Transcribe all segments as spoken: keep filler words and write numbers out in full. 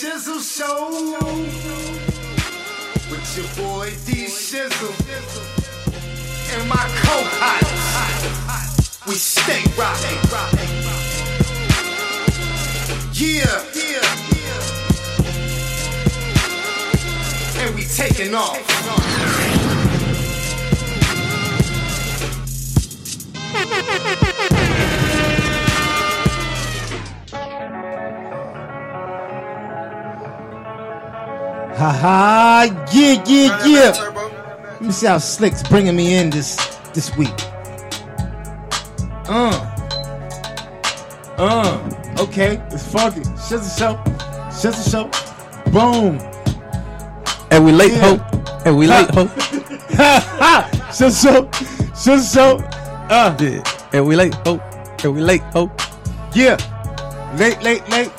Shizzle Show with your boy D Shizzle and my co-hosts. We stay rocking. Yeah, and we taking off. Ha ha, yeah, yeah, yeah. Let me see how Slick's bringing me in this this week. Uh. Uh. Okay, it's funky. Shut the show. Shut the show. Boom. And we late yeah. Hope. And we late Hope. Ha ha. Shut the show. Shut the show. Uh. Yeah. And we late Hope. And we late Hope. Yeah. Late, late, late.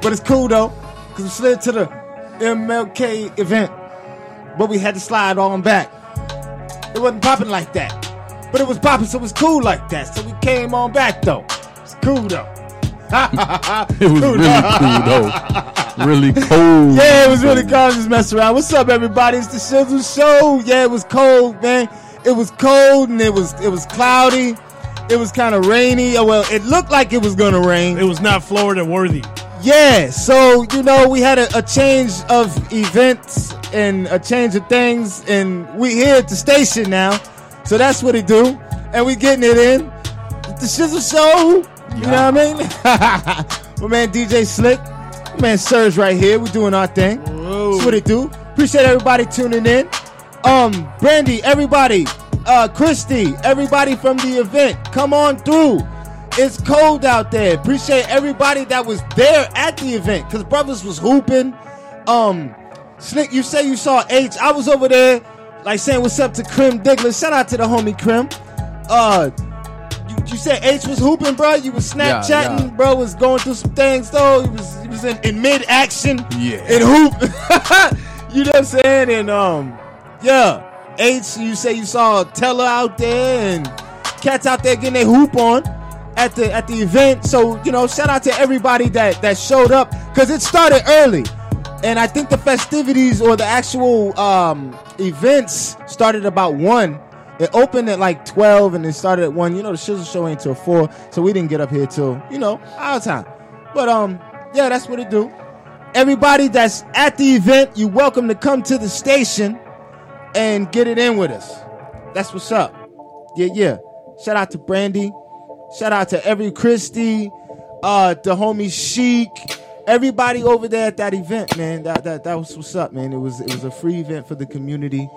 But it's cool though, because we slid to the M L K event, but we had to slide on back. It wasn't popping like that, but it was popping, so it was cool like that. So we came on back though. It's cool though. It was cool, really though. Cool though. Really cold. Yeah, it was really cold. Just mess around. What's up, everybody? It's the Shizzle Show. Yeah, it was cold, man. It was cold and it was it was cloudy. It was kind of rainy. Oh well, it looked like it was gonna rain. It was not Florida worthy. Yeah, so, you know, we had a, a change of events and a change of things, and we here at the station now, so that's what it do, and we getting it in. It's the Shizzle Show, you yeah. know what I mean? My man D J Slick, my man Serge right here, we doing our thing. Whoa. That's what it do. Appreciate everybody tuning in. Um, Brandy, everybody, uh, Christy, everybody from the event, come on through. It's cold out there. Appreciate everybody that was there at the event. Because brothers was hooping. Um, Slick, you say you saw H. I was over there, like, saying what's up to Krim Diggler. Shout out to the homie Krim. Uh, you, you said H was hooping, bro. You was Snapchatting. Yeah, yeah. Bro was going through some things, though. He was, he was in, in mid-action. Yeah. In hoop. You know what I'm saying? And, um, yeah. H, you say you saw Teller out there. And cats out there getting their hoop on. At the at the event, so you know, shout out to everybody that, that showed up because it started early, and I think the festivities or the actual um, events started about one. It opened at like twelve, and it started at one. You know, the Shizzle Show ain't till four, so we didn't get up here till you know our time. But um, yeah, that's what it do. Everybody that's at the event, you're welcome to come to the station and get it in with us. That's what's up. Yeah, yeah. Shout out to Brandy. Shout out to every Christie, uh, the homie Sheik, everybody over there at that event, man. That that that was what's up, man. It was it was a free event for the community,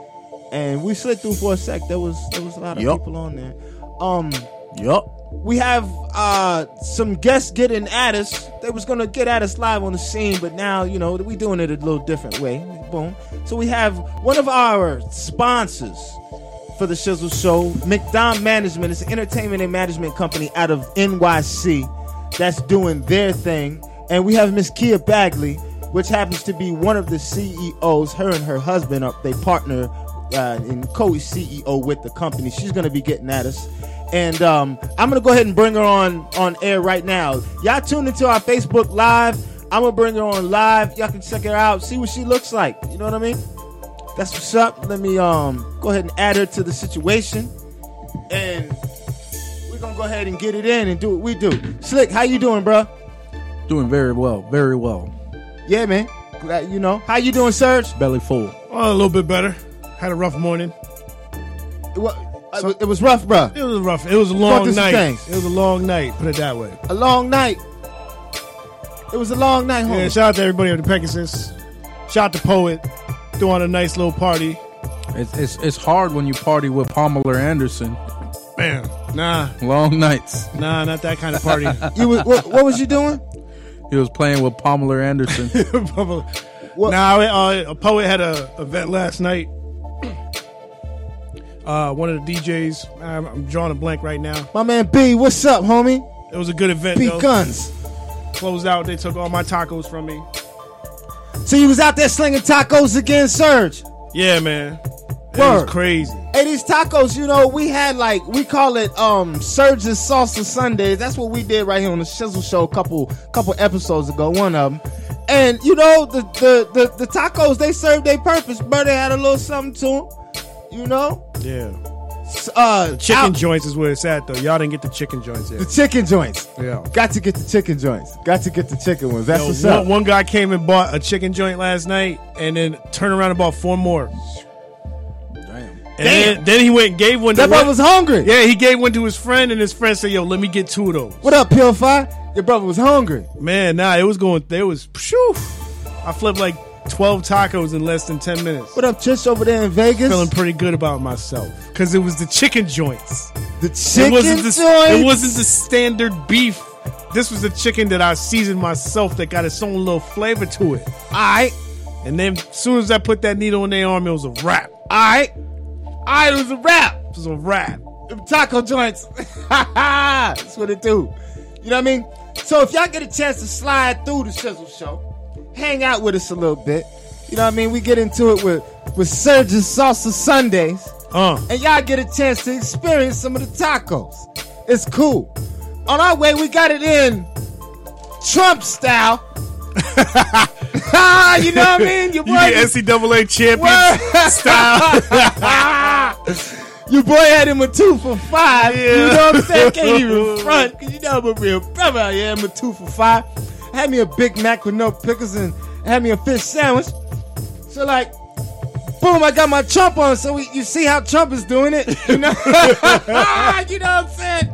and we slid through for a sec. There was there was a lot of yep. people on there. Um, yep. We have uh some guests getting at us. They was gonna get at us live on the scene, but now you know we doing it a little different way. Boom. So we have one of our sponsors for the Shizzle Show, McDonald Management. It's an entertainment and management company out of N Y C that's doing their thing. And we have Miss Kia Bagley, which happens to be one of the C E Os. Her and her husband are they partner uh, and co-C E O with the company. She's going to be getting at us. And um, I'm going to go ahead and bring her on, on air right now. Y'all tune into our Facebook Live. I'm going to bring her on live. Y'all can check her out. See what she looks like. You know what I mean? That's what's up. Let me um go ahead and add her to the situation. And we're going to go ahead and get it in and do what we do. Slick, how you doing, bro? Doing very well. Very well. Yeah, man. Glad, you know. How you doing, Serge? Belly full. Oh, a little bit better. Had a rough morning. Well, so, it was rough, bro. It was rough. It was a long night. Things. It was a long night. Put it that way. A long night. It was a long night, homie. Yeah, shout out to everybody at the Pegasus. Shout out to Poet. Throwing a nice little party. It's, it's it's hard when you party with Pamela Anderson. Man, nah. Long nights. Nah, not that kind of party. You was, what, what was you doing? He was playing with Pamela Anderson. What? Nah, uh, a poet had a event last night. Uh, one of the D Js. I'm, I'm drawing a blank right now. My man B, what's up, homie? It was a good event, B though. Guns. Closed out. They took all my tacos from me. So you was out there slinging tacos again, Surge? Yeah, man. It Word. was crazy. Hey, these tacos, you know, we had like, we call it um, Surge's Salsa Sundays. That's what we did right here on the Shizzle Show a couple couple episodes ago, one of them. And, you know, the the, the, the tacos, they served their purpose. But they had a little something to them. You know? Yeah. Uh, the chicken out. joints is where it's at, though. Y'all didn't get the chicken joints yet. The chicken joints. Yeah. Got to get the chicken joints. Got to get the chicken ones. That's Yo, what's one, up. One guy came and bought a chicken joint last night and then turned around and bought four more. Damn. And Damn. Then, then he went and gave one to his friend. That boy was hungry. Yeah, he gave one to his friend, and his friend said, yo, let me get two of those. What up, P L five? Your brother was hungry. Man, nah, it was going, it was, phew. I flipped like twelve tacos in less than ten minutes. What up, Chich, over there in Vegas? Feeling pretty good about myself because it was the chicken joints. The chicken it wasn't the, joints? It wasn't the standard beef. This was the chicken that I seasoned myself that got its own little flavor to it. All right. And then as soon as I put that needle in their arm, it was a wrap. All right. All right, it was a wrap. It was a wrap. Taco joints. That's what it do. You know what I mean? So if y'all get a chance to slide through the Shizzle Show, hang out with us a little bit. You know what I mean? We get into it with, with Surge's Salsa Sundays. Uh. And y'all get a chance to experience some of the tacos. It's cool. On our way, we got it in Trump style. You know what I mean? Your boy, you get N C A A champion style. Your boy had him a two for five. Yeah. You know what I'm saying? Can't even front. Because you know I'm a real brother out here. I'm a two for five. Had me a Big Mac with no pickles and had me a fish sandwich. So like, boom, I got my Trump on. So we, you see how Trump is doing it, you know? You know what I'm saying?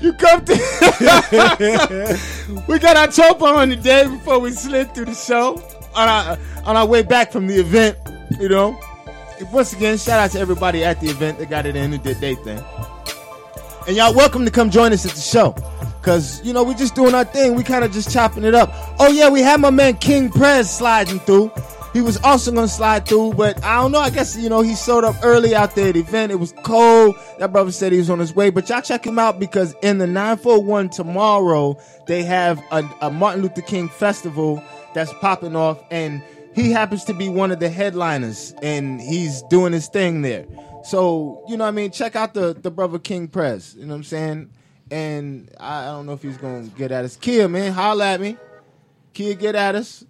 You come to so we got our Trump on the day before we slid through the show on our on our way back from the event. You know, once again, shout out to everybody at the event that got it in and did their thing. And y'all welcome to come join us at the show. Because, you know, we just doing our thing. We kind of just chopping it up. Oh, yeah, we had my man King Prez sliding through. He was also going to slide through, but I don't know. I guess, you know, he showed up early out there at the event. It was cold. That brother said he was on his way. But y'all check him out because in the nine four one tomorrow, they have a, a Martin Luther King festival that's popping off. And he happens to be one of the headliners. And he's doing his thing there. So, you know what I mean? Check out the, the brother King Prez. You know what I'm saying? And I don't know if he's going to get at us. Kia, man, holla at me. Kia, get at us.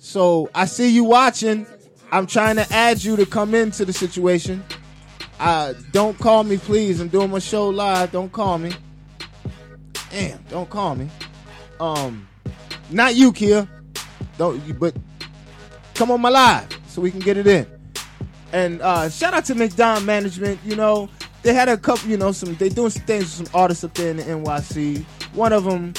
So I see you watching. I'm trying to add you to come into the situation. Uh, don't call me, please. I'm doing my show live. Don't call me. Damn, don't call me. Um, Not you, Kia. Don't. But come on my live so we can get it in. And uh, shout out to McDonald Management, you know. They had a couple, you know, some. They doing some things with some artists up there in the N Y C. One of them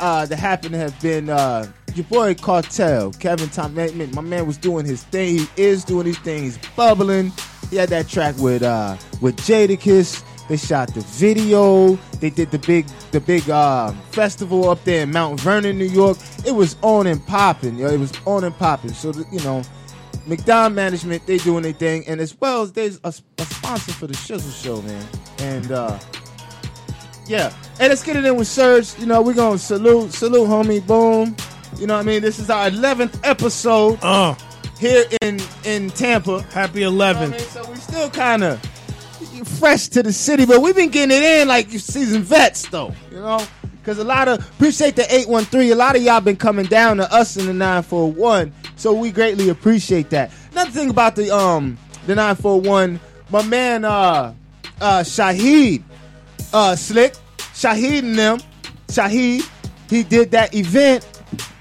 uh, that happened to have been uh, your boy Cartel, Kevin Thomas. My man was doing his thing. He is doing his thing. He's bubbling. He had that track with uh, with Jadakiss. They shot the video. They did the big the big uh, festival up there in Mount Vernon, New York. It was on and popping. Yo, it was on and popping. So the, you know. McDom Management, they doing their thing, and as well as there's a, a sponsor for the Shizzle Show, man. And uh, yeah, hey, let's get it in with Surge. You know, we're gonna salute, salute, homie. Boom. You know what I mean? This is our eleventh episode uh, here in in Tampa. Happy eleventh. You know what I mean? So we still kind of fresh to the city, but we've been getting it in like you seasoned vets, though. You know, because a lot of appreciate the eight one three. A lot of y'all been coming down to us in the nine four one. So we greatly appreciate that. Another thing about the um the nine four one, my man uh uh Shahid uh Slick, Shahid and them, Shahid, he did that event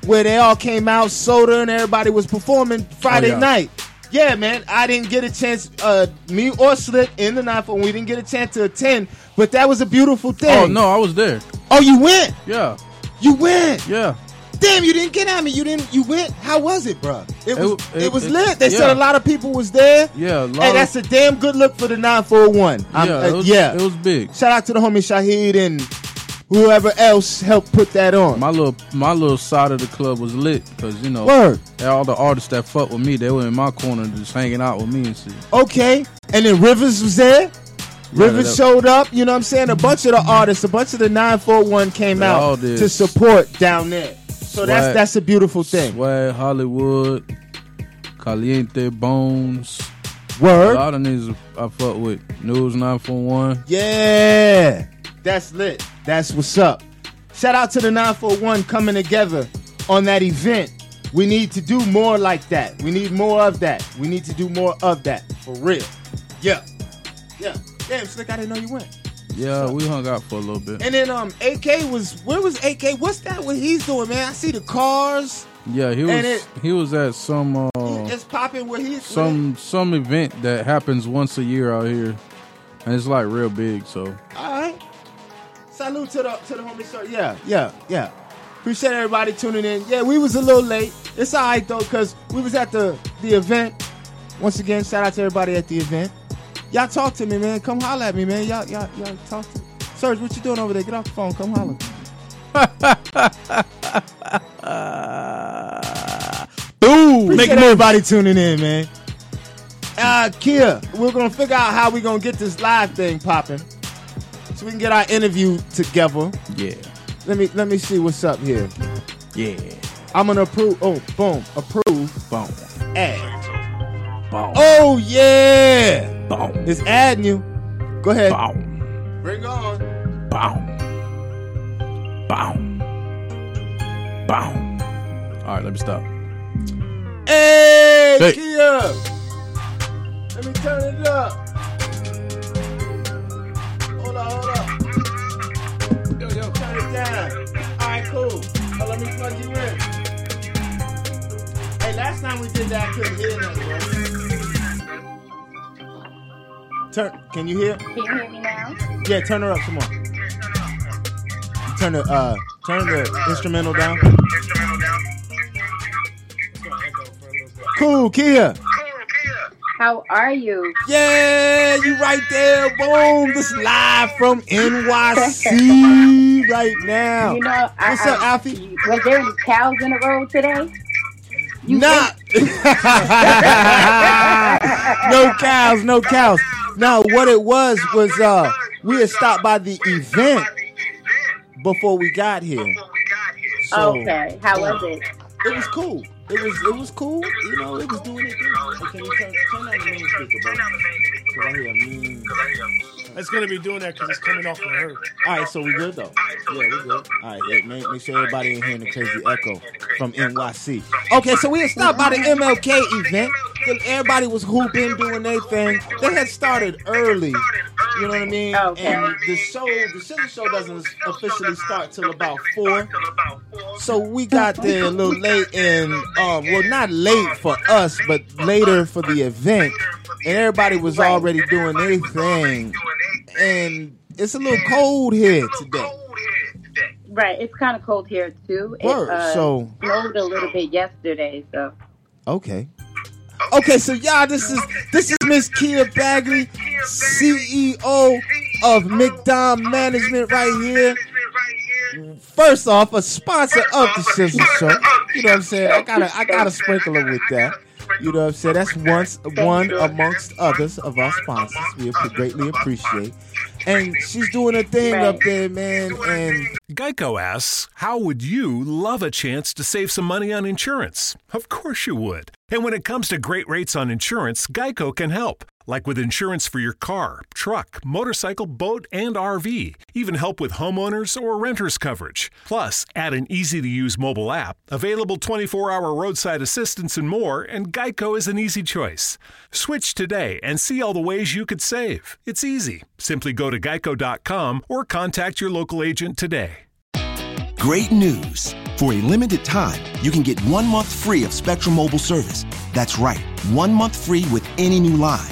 where they all came out, Soda and everybody was performing Friday oh, yeah. night. Yeah, man, I didn't get a chance, uh, me or Slick in the nine four one, we didn't get a chance to attend, but that was a beautiful thing. Oh no, I was there. Oh, you went? Yeah. You went? Yeah. Damn, you didn't get at me. You didn't. You went. How was it, bro? It was. It, it, it was it, lit. They yeah. said a lot of people was there. Yeah. A lot hey, that's a damn good look for the nine four one. Yeah, uh, it was, yeah. It was big. Shout out to the homie Shahid and whoever else helped put that on. My little, my little side of the club was lit because you know, Word. all the artists that fuck with me, they were in my corner just hanging out with me and shit. Okay. And then Rivers was there. Rivers showed up, you know what I'm saying? A bunch of the artists, a bunch of the nine four one came out to support down there. So that's that's a beautiful thing. Sway, Hollywood, Caliente, Bones. Word. A lot of niggas I fuck with. News nine four one. Yeah. That's lit. That's what's up. Shout out to the nine four one coming together on that event. We need to do more like that. We need more of that. We need to do more of that. For real. Yeah. Yeah. Damn, Slick, I didn't know you went. Yeah, so, we hung out for a little bit. And then um, A K was, where was A K? What's that what he's doing, man? I see the cars. Yeah, he was it, he was at some... Uh, it's popping where he's... Some, some event that happens once a year out here. And it's like real big, so... All right. Salute to the, to the homie, sir. Yeah, yeah, yeah. Appreciate everybody tuning in. Yeah, we was a little late. It's all right, though, because we was at the, the event. Once again, shout out to everybody at the event. Y'all talk to me, man. Come holler at me, man. Y'all, y'all, y'all talk to me. Serge, what you doing over there? Get off the phone. Come holler. Boom. Appreciate everybody tuning in, man. Uh, Kia, we're going to figure out how we're going to get this live thing popping so we can get our interview together. Yeah. Let me let me see what's up here. Yeah. I'm going to approve. Oh, boom. Approve. Boom. Add. Boom. Oh, yeah. Boom. It's adding you. Go ahead. Boom. Bring on. Boom. Boom. Boom. All right, let me stop. Hey, hey. Kia. Let me turn it up. Hold on, hold on. Yo, yo, turn it down. All right, cool. Well, let me plug you in. Hey, last time we did that, I couldn't hear nothing, bro. Turn, can you hear? Can you hear me now? Yeah, turn her up some more. Turn the uh, turn the instrumental down. Cool, Kia. How are you? Yeah, you right there. Boom. This live from N Y C right now. You know, I, what's up, I, Alfie? Was there any cows in the road today? You nah. no cows, no cows. No, what it was was uh, we had stopped by the event before we got here. So, okay, how was it? It was cool. It was it was cool. You know, it was doing it. Okay, turn, turn down the main speaker, bro. Cause I hear mean. It's gonna be doing that because it's coming off of her. All right, so we good though. Yeah, we good. All right, yeah, make, make sure everybody ain't hearing the crazy echo from N Y C. Okay, so we had stopped by the M L K event. Everybody was hooping, doing their thing. They had started early, you know what I mean? Okay. And the show, the silly show doesn't officially start till about four. So we got there a little late, and um, well, not late for us, but later for the event. And everybody was already doing their thing. And it's a little cold here today. Right, it's kind of cold here too. It uh, so snowed a little bit yesterday, so. Okay. Okay, so y'all, this is this is Miss Kia Bagley, C E O of McDonald Management right here. First off, a sponsor of the Sizzle Show. You know what I'm saying? I gotta I gotta sprinkle her with that. You know what I'm saying? That's once one amongst others of our sponsors. We greatly appreciate. And she's doing her thing up there, man. And Geico asks, how would you love a chance to save some money on insurance? Of course you would. And when it comes to great rates on insurance, Geico can help. Like with insurance for your car, truck, motorcycle, boat, and R V. Even help with homeowners or renters coverage. Plus, add an easy-to-use mobile app, available twenty-four hour roadside assistance and more, and Geico is an easy choice. Switch today and see all the ways you could save. It's easy. Simply go to geico dot com or contact your local agent today. Great news. For a limited time, you can get one month free of Spectrum Mobile service. That's right, one month free with any new line.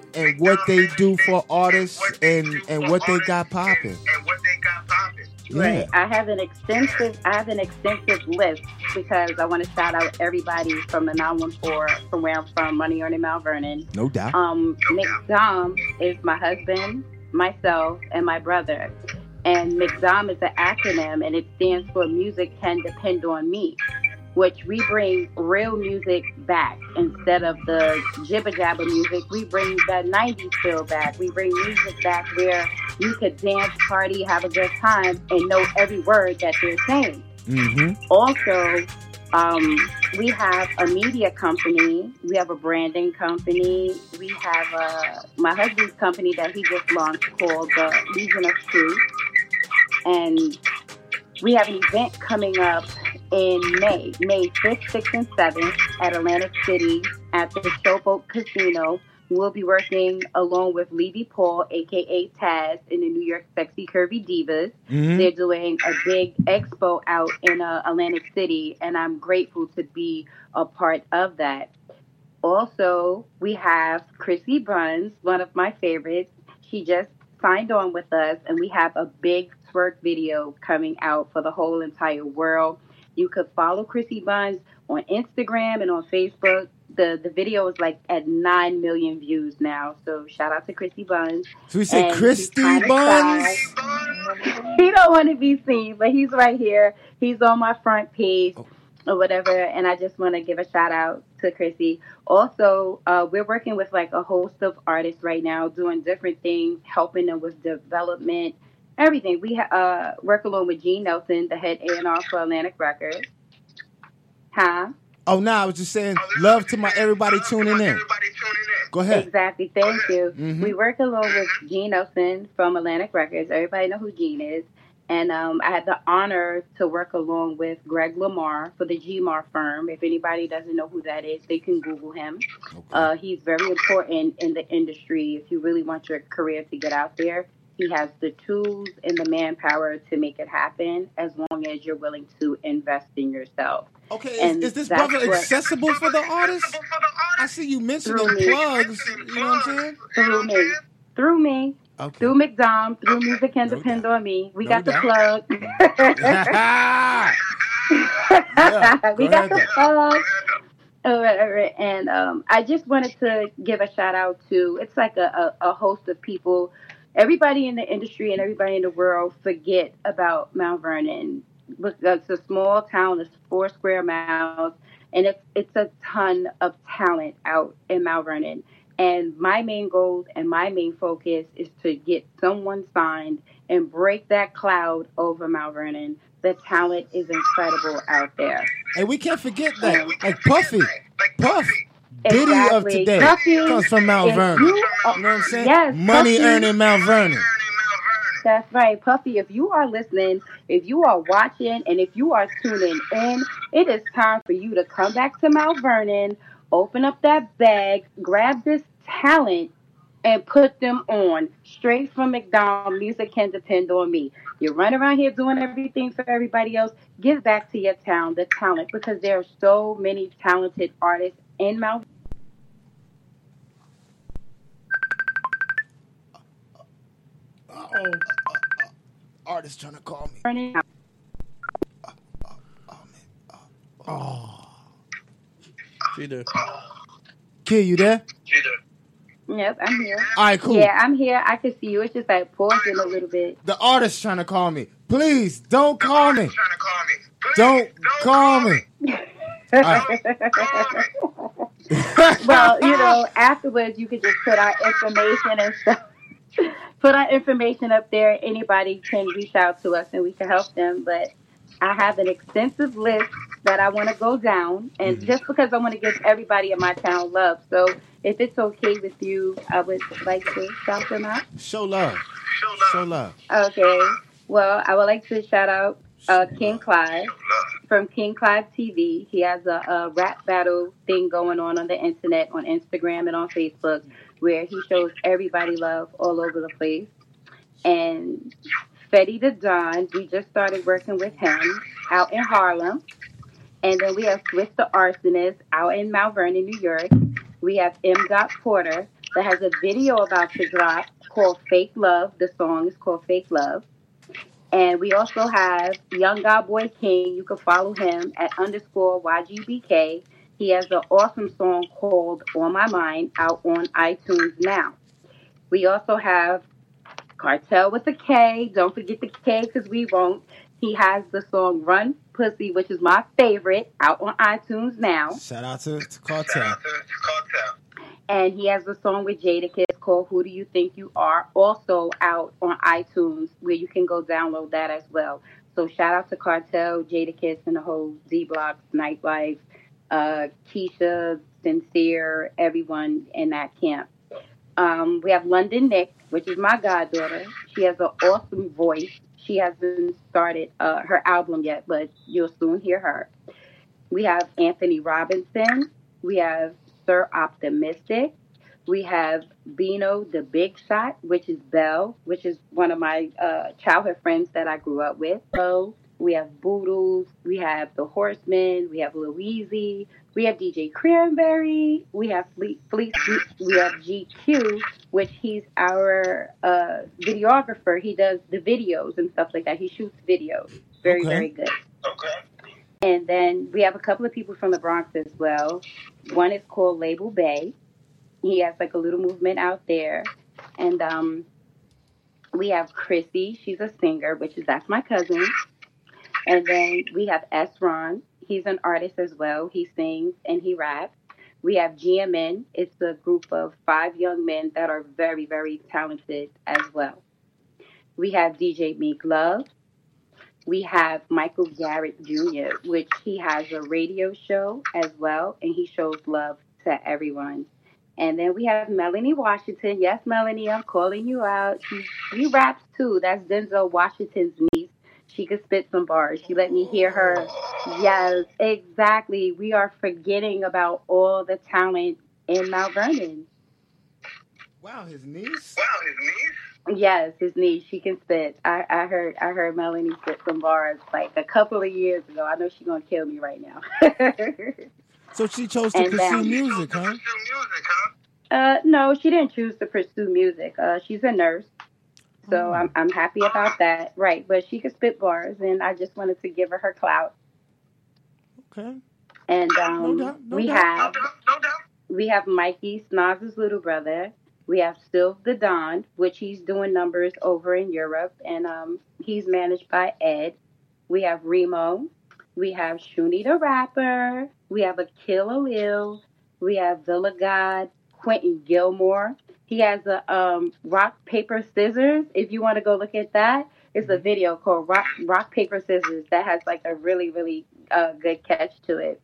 and what they do for artists and, and what they got popping. Right. I have an extensive I have an extensive list because I want to shout out everybody from the nine one four, from where I'm from, Money Earning Mount Vernon. No doubt. Um, McDom is my husband, myself, and my brother. And McDom is an acronym, and it stands for Music Can Depend on Me, which we bring real music back instead of the jibber jabber music. We bring that nineties feel back. We bring music back where you could dance, party, have a good time, and know every word that they're saying. Mm-hmm. Also, um, we have a media company. We have a branding company. We have a, my husband's company that he just launched called the Legion of Truth. And we have an event coming up in May, May fifth, sixth, and seventh at Atlantic City at the Showboat Casino. We'll be working along with Levy Paul, a k a. Taz, in the New York Sexy Curvy Divas. Mm-hmm. They're doing a big expo out in uh, Atlantic City, and I'm grateful to be a part of that. Also, we have Chrissy Buns, one of my favorites. She just signed on with us, and we have a big twerk video coming out for the whole entire world. You could follow Chrissy Buns on Instagram and on Facebook. The the video is like at nine million views now. So shout out to Chrissy Buns. So we said Chrissy Buns. He don't want to be seen, but he's right here. He's on my front page oh. or whatever. And I just want to give a shout out to Chrissy. Also, uh, we're working with like a host of artists right now, doing different things, helping them with development. Everything. We uh, work along with Gene Nelson, the head A and R for Atlantic Records. Huh? Oh, no, I was just saying love to my everybody tuning in. Go ahead. Exactly. Thank you. Mm-hmm. We work along with Gene Nelson from Atlantic Records. Everybody know who Gene is. And um, I had the honor to work along with Greg Lamar for the G M A R firm. If anybody doesn't know who that is, they can Google him. Okay. Uh, he's very important in the industry if you really want your career to get out there. He has the tools and the manpower to make it happen as long as you're willing to invest in yourself. Okay, and is, is this brother accessible for the artist? I see you mentioning plugs. You know what I'm saying? Through me. Through me. Okay. Through McDom. Through Music Can Depend on Me. We got the plug. We got the plug. And um, I just wanted to give a shout out to, it's like a, a, a host of people. Everybody in the industry and everybody in the world forget about Mount Vernon. It's a small town. It's four square miles, and it's it's a ton of talent out in Mount Vernon. And my main goal and my main focus is to get someone signed and break that cloud over Mount Vernon. The talent is incredible out there, and we can't forget that. Um, like Puffy, like Puff. Diddy exactly. of today Duffy, comes from Mount Vernon. You, uh, you know what I'm saying? Yes, Money Puffy. Earning Mount Vernon. That's right. Puffy, if you are listening, if you are watching, and if you are tuning in, it is time for you to come back to Mount Vernon, open up that bag, grab this talent, and put them on. Straight from McDonald, Music Can Depend on Me. You run around here doing everything for everybody else. Give back to your town, the talent, because there are so many talented artists in Mount. Uh oh. Artist trying to call me. Uh, uh, oh, man. Uh, oh. She there. Kid, you there? She there. Yep, I'm here. All right, cool. Yeah, I'm here. I can see you. It's just like pausing a little bit. The artist trying to call me. Please don't call me. Don't call me. Well, you know, afterwards you can just put our information and stuff. Put our information up there. Anybody can reach out to us and we can help them. But I have an extensive list that I want to go down, and mm-hmm. just because I want to give everybody in my town love. So if it's okay with you, I would like to shout them out. Show love. Show love. Show love. Okay. Well, I would like to shout out uh, King Clive from King Clive T V. He has a, a rap battle thing going on on the internet, on Instagram and on Facebook, where he shows everybody love all over the place. And Fetty the Don, we just started working with him out in Harlem. And then we have Swiss the Arsonist out in Mount Vernon, New York. We have M Dot Porter that has a video about to drop called Fake Love. The song is called Fake Love. And we also have Young God Boy King. You can follow him at underscore Y G B K. He has an awesome song called On My Mind out on iTunes now. We also have Cartel with a K. Don't forget the K because we won't. He has the song Run Pussy, which is my favorite, out on iTunes now. Shout out to, to Cartel. Shout out to, to Cartel. And he has a song with Jadakiss called Who Do You Think You Are, also out on iTunes, where you can go download that as well. So shout out to Cartel, Jadakiss, and the whole D-Block, Nightlife, uh, Keisha, Sincere, everyone in that camp. Um, we have London Nick, which is my goddaughter. She has an awesome voice. She hasn't started uh, her album yet, but you'll soon hear her. We have Anthony Robinson. We have Sir Optimistic. We have Bino the Big Shot, which is Belle, which is one of my uh, childhood friends that I grew up with. So we have Boodles. We have The Horsemen. We have Louise. We have D J Cranberry. We have Fleet. Fleet. We have G Q, which he's our uh, videographer. He does the videos and stuff like that. He shoots videos. Very, okay. very good. Okay. And then we have a couple of people from the Bronx as well. One is called Label Bay. He has like a little movement out there. And um, we have Chrissy. She's a singer, which is, that's my cousin. And then we have S. Ron. He's an artist as well. He sings and he raps. We have G M N. It's a group of five young men that are very, very talented as well. We have D J Meek Love. We have Michael Garrett Junior, which he has a radio show as well, and he shows love to everyone. And then we have Melanie Washington. Yes, Melanie, I'm calling you out. She, she raps, too. That's Denzel Washington's niece. She could spit some bars. She let me hear her. Yes, exactly. We are forgetting about all the talent in Mount Vernon. Wow, his niece? Wow, his niece? Yes, his niece. She can spit. I, I heard I heard Melanie spit some bars like a couple of years ago. I know she's going to kill me right now. So she chose to and pursue that, music, huh? Pursue music, huh? Uh, no, she didn't choose to pursue music. Uh, she's a nurse, so oh. I'm I'm happy about that. Right, but she could spit bars, and I just wanted to give her her clout. Okay. And um, no doubt, no we doubt. have no doubt, no doubt. we have Mikey Snoz's little brother. We have Swiss the Don, which he's doing numbers over in Europe, and um, he's managed by Ed. We have Remo. We have Shuni the Rapper. We have Akil Alil. We have Villa God, Quentin Gilmore. He has a um, Rock, Paper, Scissors, if you want to go look at that. It's a video called Rock, Rock Paper, Scissors that has like a really, really uh, good catch to it.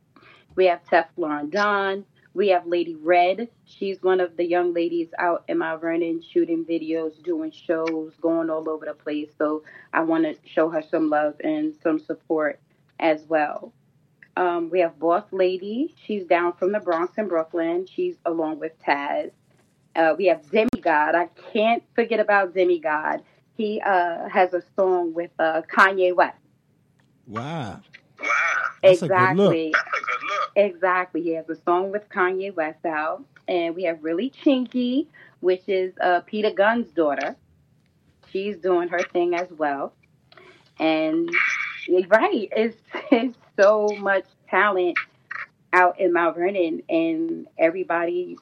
We have Teflon Don. We have Lady Red. She's one of the young ladies out in Mount Vernon shooting videos, doing shows, going all over the place. So I want to show her some love and some support as well. Um, we have Boss Lady. She's down from the Bronx in Brooklyn. She's along with Taz. Uh, we have Demi God. I can't forget about Demi God. He uh, has a song with uh, Kanye West. Wow. Wow. That's exactly. A good look. That's a good look. Exactly. He has a song with Kanye West out. And we have Really Chinky, which is uh, Peter Gunn's daughter. She's doing her thing as well. And, right, it's, it's so much talent out in Mount Vernon, and everybody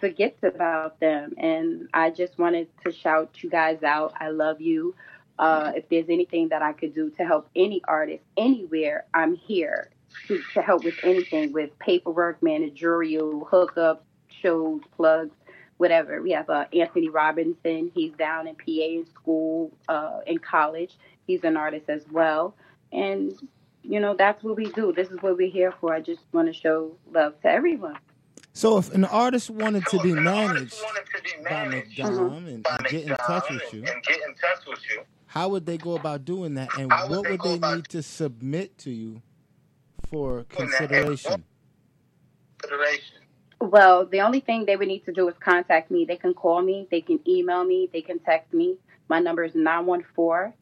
forgets about them. And I just wanted to shout you guys out. I love you. Uh, if there's anything that I could do to help any artist anywhere, I'm here to, to help with anything, with paperwork, managerial, hookups, shows, plugs, whatever. We have uh, Anthony Robinson. He's down in P A in school, uh, in college. He's an artist as well. And, you know, that's what we do. This is what we're here for. I just want to show love to everyone. So if an artist wanted to be managed by McDom and get in touch with you, how would they go about doing that, and what would they need to submit to you for consideration? Consideration. Well, the only thing they would need to do is contact me. They can call me. They can email me. They can text me. My number is nine one four,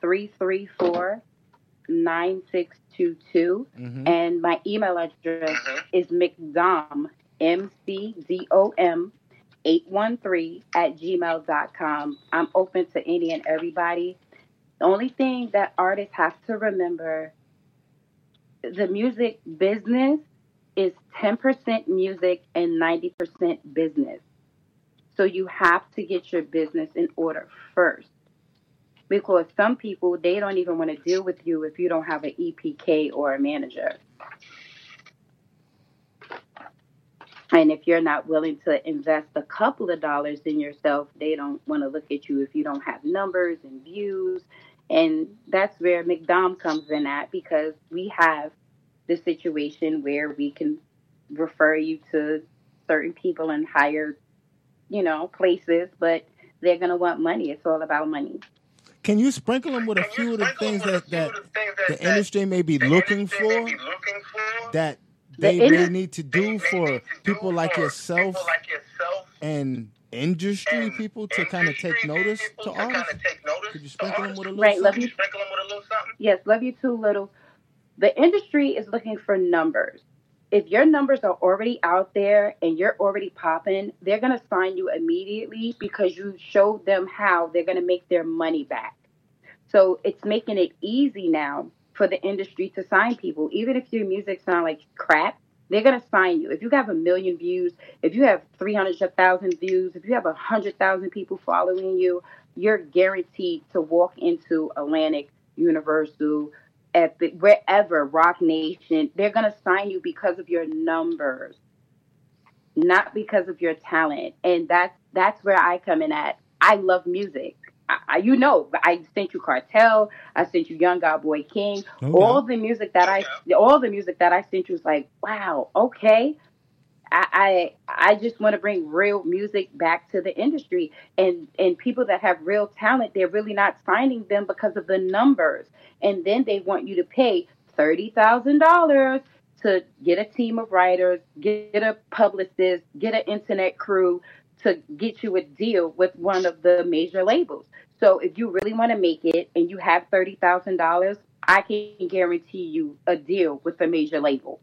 three three four, nine six two two. Mm-hmm. And my email address mm-hmm. is McDom, M C D O M, eight one three at gmail dot com. I'm open to any and everybody. The only thing that artists have to remember, the music business is ten percent music and ninety percent business. So you have to get your business in order first. Because some people, they don't even want to deal with you if you don't have an E P K or a manager. And if you're not willing to invest a couple of dollars in yourself, they don't want to look at you if you don't have numbers and views. And that's where McDom comes in at, because we have the situation where we can refer you to certain people and hire, you know, places, but they're going to want money. It's all about money. Can you sprinkle them with a few of the things that, that the industry may be looking for that they the really need to do for people like yourself and industry people to kind of take notice to artists? Could you sprinkle them with a little right, something? Love you. Yes, love you too, little. The industry is looking for numbers. If your numbers are already out there and you're already popping, they're going to sign you immediately because you showed them how they're going to make their money back. So it's making it easy now for the industry to sign people. Even if your music sounds like crap, they're going to sign you. If you have a million views, if you have three hundred thousand views, if you have one hundred thousand people following you, you're guaranteed to walk into Atlantic, Universal, Epic, wherever, Rock Nation. They're going to sign you because of your numbers, not because of your talent. And that's that's where I come in at. I love music. I, I, you know, I sent you Cartel. I sent you Young God Boy King. Okay. All the music that I all the music that I sent you was like, wow, okay. I I, I just want to bring real music back to the industry. And, and people that have real talent, they're really not signing them because of the numbers. And then they want you to pay thirty thousand dollars to get a team of writers, get a publicist, get an internet crew to get you a deal with one of the major labels. So if you really want to make it and you have thirty thousand dollars, I can guarantee you a deal with a major label.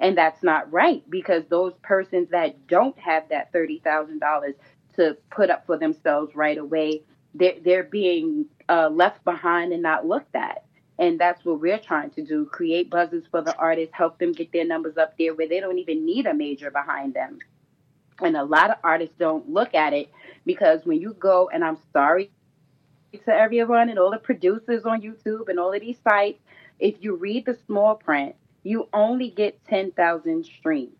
And that's not right, because those persons that don't have that thirty thousand dollars to put up for themselves right away, they're, they're being uh, left behind and not looked at. And that's what we're trying to do, create buzzes for the artists, help them get their numbers up there where they don't even need a major behind them. And a lot of artists don't look at it, because when you go, and I'm sorry to everyone and all the producers on YouTube and all of these sites, if you read the small print, you only get ten thousand streams.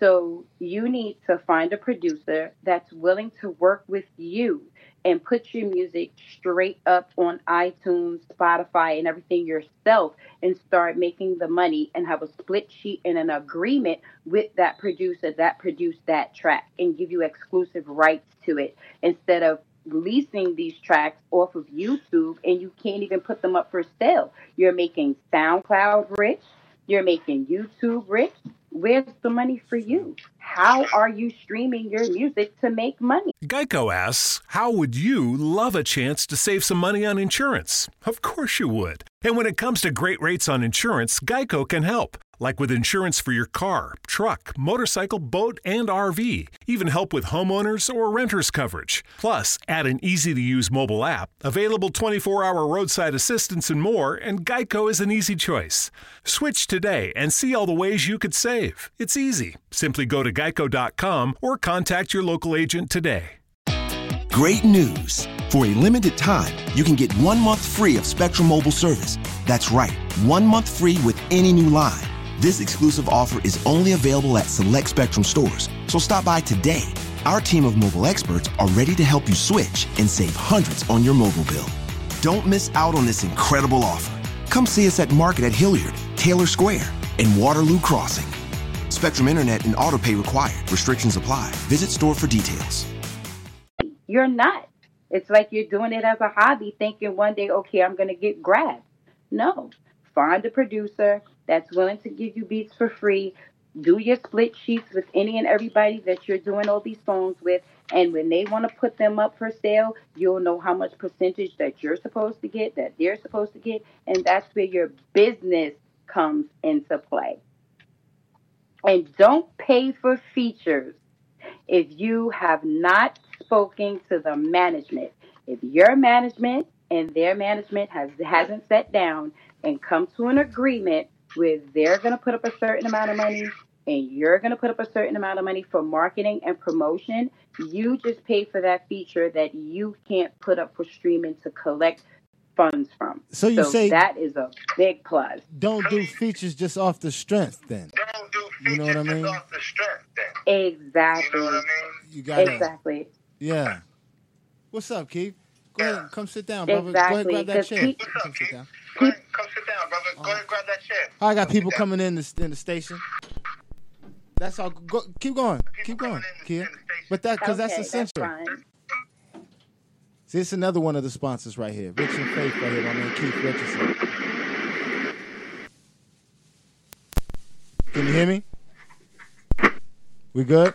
So you need to find a producer that's willing to work with you and put your music straight up on iTunes, Spotify, and everything yourself, and start making the money and have a split sheet and an agreement with that producer that produced that track and give you exclusive rights to it, instead of leasing these tracks off of YouTube and you can't even put them up for sale. You're making SoundCloud rich. You're making YouTube rich. Where's the money for you? How are you streaming your music to make money? Geico asks, how would you love a chance to save some money on insurance? Of course you would. And when it comes to great rates on insurance, Geico can help. Like with insurance for your car, truck, motorcycle, boat, and R V. Even help with homeowners or renters coverage. Plus, add an easy-to-use mobile app, available twenty-four hour roadside assistance and more, and Geico is an easy choice. Switch today and see all the ways you could save. It's easy. Simply go to geico dot com or contact your local agent today. Great news. For a limited time, you can get one month free of Spectrum Mobile service. That's right, one month free with any new line. This exclusive offer is only available at select Spectrum stores, so stop by today. Our team of mobile experts are ready to help you switch and save hundreds on your mobile bill. Don't miss out on this incredible offer. Come see us at Market at Hilliard, Taylor Square, and Waterloo Crossing. Spectrum Internet and auto pay required. Restrictions apply. Visit store for details. You're not. It's like you're doing it as a hobby, thinking one day, okay, I'm going to get grabbed. No. find a producer that's willing to give you beats for free. Do your split sheets with any and everybody that you're doing all these songs with. And when they want to put them up for sale, you'll know how much percentage that you're supposed to get, that they're supposed to get. And that's where your business comes into play. And don't pay for features if you have not spoken to the management. If your management and their management has, hasn't sat down and come to an agreement where they're going to put up a certain amount of money and you're going to put up a certain amount of money for marketing and promotion, you just pay for that feature that you can't put up for streaming to collect funds from. So you so say that is a big plus. Don't do features just off the strength then. Don't do features you know what I mean? just off the strength then. Exactly. You know what I mean? You got exactly. It. Yeah. What's up, Keith? Go yeah. ahead. Come sit down, brother. Exactly. Go ahead and grab that chair. Keith, What's up, come Keith? Sit down. Keith, come sit down, brother. Go ahead and grab that chair. I got come people coming in the, in the station. That's all. Go, keep going. People keep going, Kia. But that, because okay, that's essential. That's See, it's another one of the sponsors right here. Rich and Faith right here. I mean, Keith Richardson. Can you hear me? We good?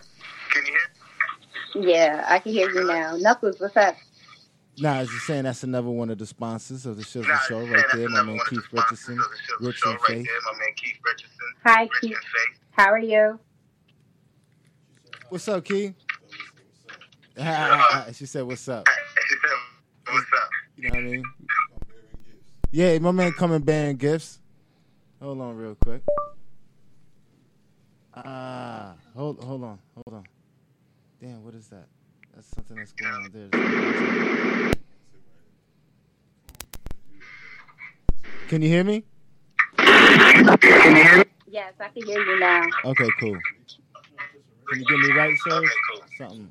Can you hear? Yeah, I can hear you now. Knuckles, what's up? Nah, I was just saying that's another one of the sponsors of the Shizzle nah, Show right there. My man Keith Richardson. Rich and Faith. Right there, my man Keith Richardson. Hi, Rich Keith. How are you? What's up, Keith? Uh, she said, "What's up?" She said, "What's up?" You know what I mean? Yeah, my man coming bearing gifts. Hold on, real quick. Ah, uh, hold, hold on, hold on. Damn, what is that? That's something that's going on there. Can you hear me? Can you hear me? Yes, I can hear you now. Okay, cool. Can you get me right, sir? Okay, cool. Something.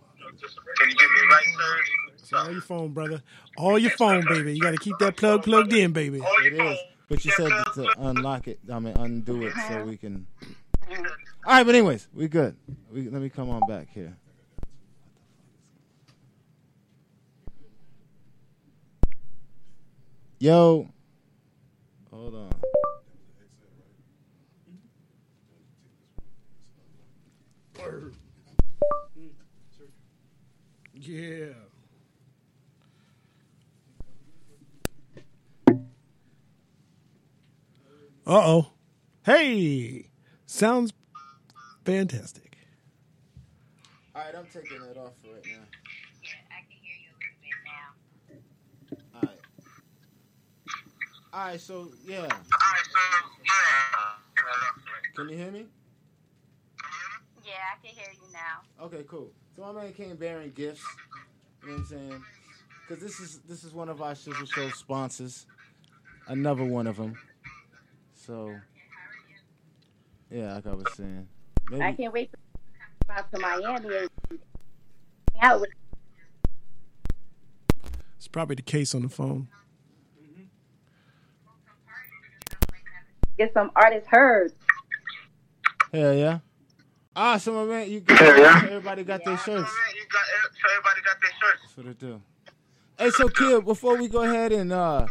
Can you get me right, sir? So all your phone, brother. All your phone, baby. You got to keep that plug plugged in, baby. It is. But you said to unlock it. I mean, undo it so we can. All right, but anyways, we good. We, let me come on back here. Yo. Hold on. Yeah. Uh-oh. Hey. Sounds fantastic. All right, I'm taking that off for right now. Yeah, I can hear you a little bit now. All right. All right, so, yeah. All right, so, yeah. Can you hear me? Yeah, I can hear you now. Okay, cool. So my man came bearing gifts, you know what I'm saying? Because this is this is one of our Shizzle Show sponsors, another one of them. So, yeah, like I was saying. Maybe. I can't wait for you to come out to Miami and out with you. It's probably the case on the phone. Mm-hmm. Get some artists heard. Hell yeah. Ah, so my man, you got, yeah. everybody got yeah. their shirts. So, man, you got, so everybody got their shirts. That's what it do. Hey, so Kia, before we go ahead and uh,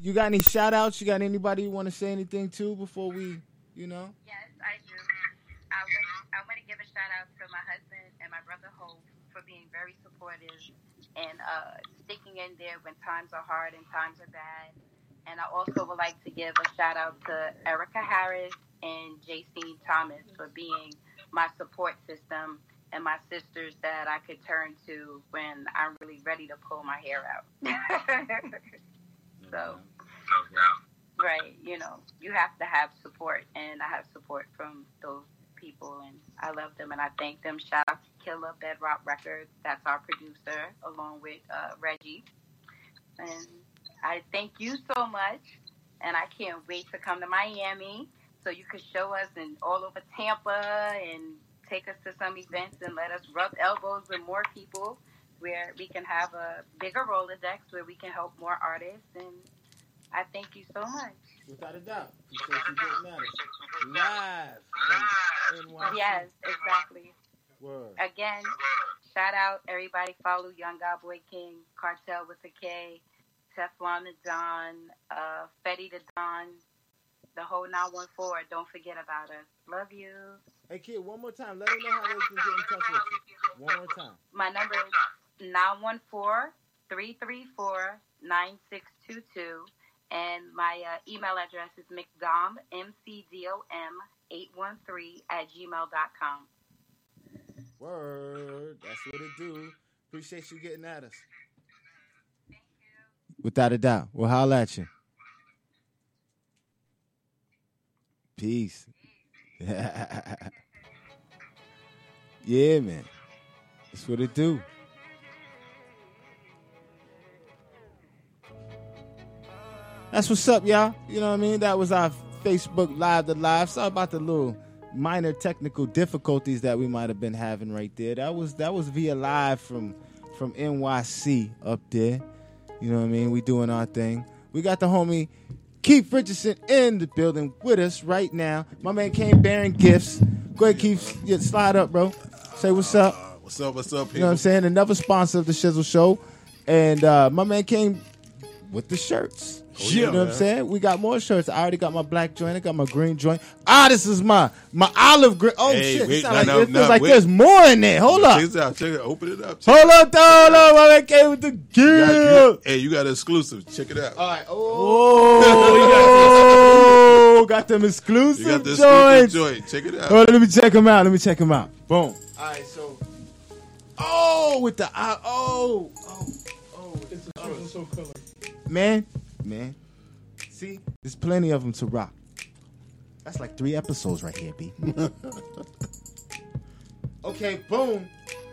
you got any shout outs? You got anybody you want to say anything to before we, you know? Yes, I do. I want, I want to give a shout out to my husband and my brother Hope for being very supportive and uh, sticking in there when times are hard and times are bad. And I also would like to give a shout out to Erica Harris and J C Thomas for being my support system and my sisters that I could turn to when I'm really ready to pull my hair out. So, right, you know, you have to have support, and I have support from those people, and I love them, and I thank them. Shout out to Killa Bedrock Records, that's our producer, along with uh, Reggie. And I thank you so much, and I can't wait to come to Miami. So you could show us in all over Tampa and take us to some events and let us rub elbows with more people where we can have a bigger Rolodex where we can help more artists. And I thank you so much. Without a doubt. Live. Yes, exactly. Word. Again, shout out everybody. Follow Young God Boy King, Cartel with a K, Teflon the Don, uh, Fetty the Don. the whole nine one four. Don't forget about us. Love you. Hey, kid, one more time. Let them know how they can get in touch with you. One more time. My number is nine one four, three three four, nine six two two. And my uh, email address is McDom, M C D O M, eight one three at gmail dot com. Word. That's what it do. Appreciate you getting at us. Thank you. Without a doubt. We'll holler at you. Peace. Yeah, man. That's what it do. That's what's up, y'all. You know what I mean? That was our Facebook Live to Live. Sorry about the little minor technical difficulties that we might have been having right there. That was that was via live from from N Y C up there. You know what I mean? We doing our thing. We got the homie Keith Richardson in the building with us right now. My man came bearing gifts. Go ahead, Keith. Yeah, slide up, bro. Say what's up. Uh, what's up, what's up, people? You know what I'm saying? Another sponsor of the Shizzle Show. And uh, my man came with the shirts. Oh, yeah, you know man. What I'm saying? We got more shirts. I already got my black joint. I got my green joint. Ah, this is my my olive green. Oh, hey, shit. Wait, no, like, no, it feels no, like wait. There's more in there. Hold up. Check it out. Check it out. Open it up. Check hold up, hold up. My man came with the gear. Hey, you got an exclusive. Check it out. All right. Oh. Oh. Got them exclusive joints. You got the exclusive joint. Check it out. Hold on, let me check them out. Let me check them out. Boom. All right, so. Oh, with the. Uh, oh. Oh. Oh. It's a triple so color. Man. Man, see, there's plenty of them to rock. That's like three episodes right here, B. Okay, boom.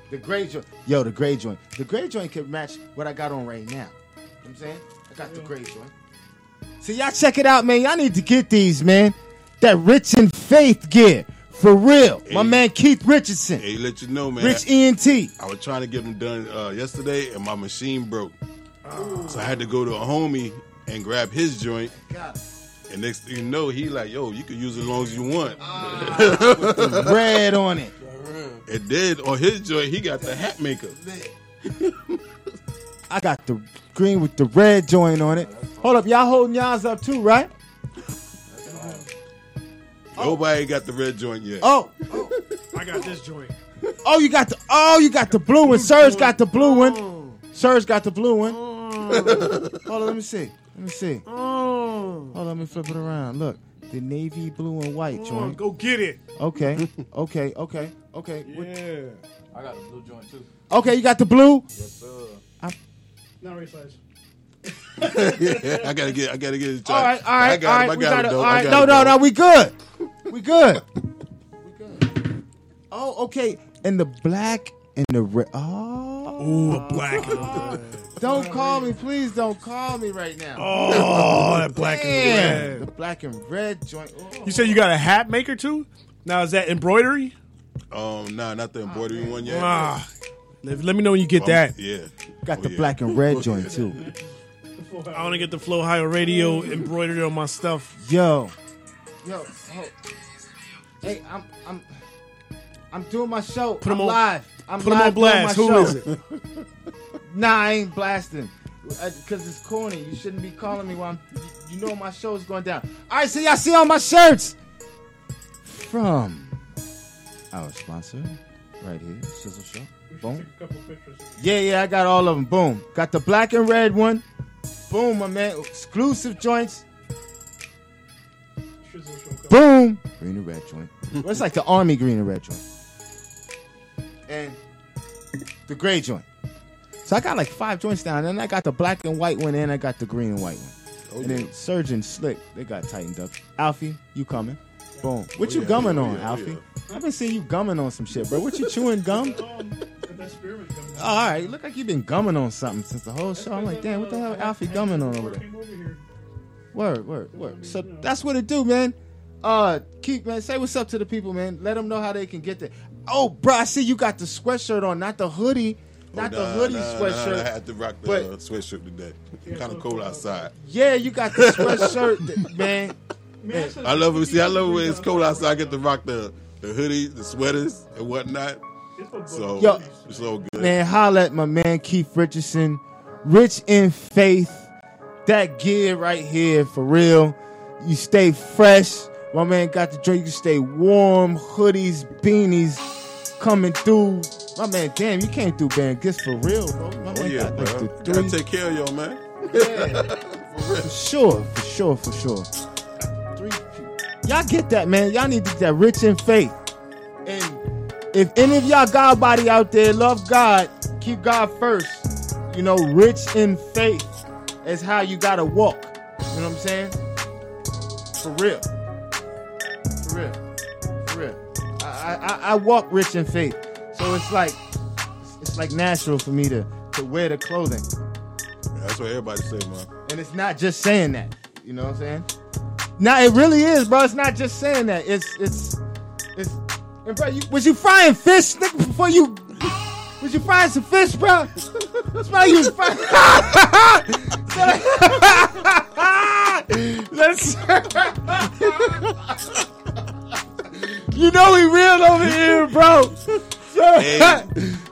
The gray joint. Yo, the gray joint. The gray joint could match what I got on right now. You know what I'm saying? I got the gray joint. So y'all check it out, man. Y'all need to get these, man. That Rich and Faith gear. For real. Hey, my man Keith Richardson. Hey, let you know, man. Rich Ent. I was trying to get them done uh, yesterday, and my machine broke. Oh. So I had to go to a homie and grab his joint. And next thing you know, he like, yo, you can use it as long as you want. Ah, with the bread on it. And then on his joint, he got the hat maker. I got the green with the red joint on it. Hold up, y'all holding y'all's up too, right? Nobody oh. got the red joint yet. Oh, oh. I got this joint. Oh, you got the oh, you got the blue one. Serge got the blue one. Oh. Serge got the blue one. Hold on, let me see. Let me see. Oh. Hold on, let me flip it around. Look, the navy blue and white oh, joint. Go get it. Okay, okay, okay, okay. Yeah. What? I got the blue joint too. Okay, you got the blue? Yes, sir. I'm... Not really flash. Yeah, I gotta get. I gotta get it. All right, all right, I got all right. Him. I got it. All right, no, no, no. We good. We good. We good. Oh, okay. And the black and the red. Oh. Ooh, a black. Oh. Don't call me, please. Don't call me right now. Oh, that black Damn. and red, the black and red joint. Oh. You said you got a hat maker too? Now is that embroidery? Um, no, nah, not the embroidery oh, one yet. Ah, let, let me know when you get well, that. Yeah, got oh, the yeah. black and red joint too. I want to get the Flow Ohio Radio embroidered on my stuff. Yo, yo, oh. hey, I'm, I'm, I'm doing my show. Put them I'm on, live. I'm put live them on blast. Who show. Is it? Nah, I ain't blasting because it's corny. You shouldn't be calling me while I'm, you know my show's going down. All right, so y'all see all my shirts from our sponsor right here, Sizzle Show. Boom. A couple pictures. Yeah, yeah, I got all of them. Boom. Got the black and red one. Boom, my man. Exclusive joints. Boom. Green and red joint. Well, it's like the army green and red joint. And the gray joint. So I got like five joints down, and I got the black and white one, and I got the green and white one. Oh, and yeah. then Surgeon Slick, they got tightened up. Alfie, you coming? Yeah. Boom. What oh, you yeah, gumming yeah, on, yeah, Alfie? Yeah. I've been seeing you gumming on some shit, bro. What you chewing gum? um, that spearmint coming oh, all right, look like you've been gumming on something since the whole show. I'm like, damn, what the hell, Alfie gumming on over there? Word, word, word. So that's what it do, man. Uh, Keith, man, say what's up to the people, man. Let them know how they can get there. Oh, bro, I see you got the sweatshirt on, not the hoodie. Not oh, nah, the hoodie nah, sweatshirt. Nah, I had to rock the but, uh, sweatshirt today. It's kind of cold outside. Yeah, you got the sweatshirt, that, man. man. I love it. See, I love it when it's cold outside. I get to rock the, the hoodie, the sweaters, and whatnot. So Yo, it's so good. Man, holla at my man Keith Richardson. Rich in Faith. That gear right here, for real. You stay fresh. My man got the drink. You stay warm. Hoodies, beanies coming through. My man, damn, you came through, man. Just for real, bro. My oh, man yeah, got bro. Like the gotta take care of y'all, man. Yeah. for, for sure, for sure, for sure. Three, y'all get that, man. Y'all need to get that Rich and Faith. And if any of y'all God body out there love God, keep God first. You know, Rich in Faith is how you gotta walk. You know what I'm saying? For real. For real. For real. I, I, I walk Rich in Faith. So it's like it's like natural for me to, to wear the clothing. Yeah, that's what everybody say, man. And it's not just saying that. You know what I'm saying? Now it really is, bro. It's not just saying that. It's it's it's and bro, you, was you frying fish, nigga, before you was you frying some fish, bro? That's why you frying Let's... You know we real over here, bro. So, hey.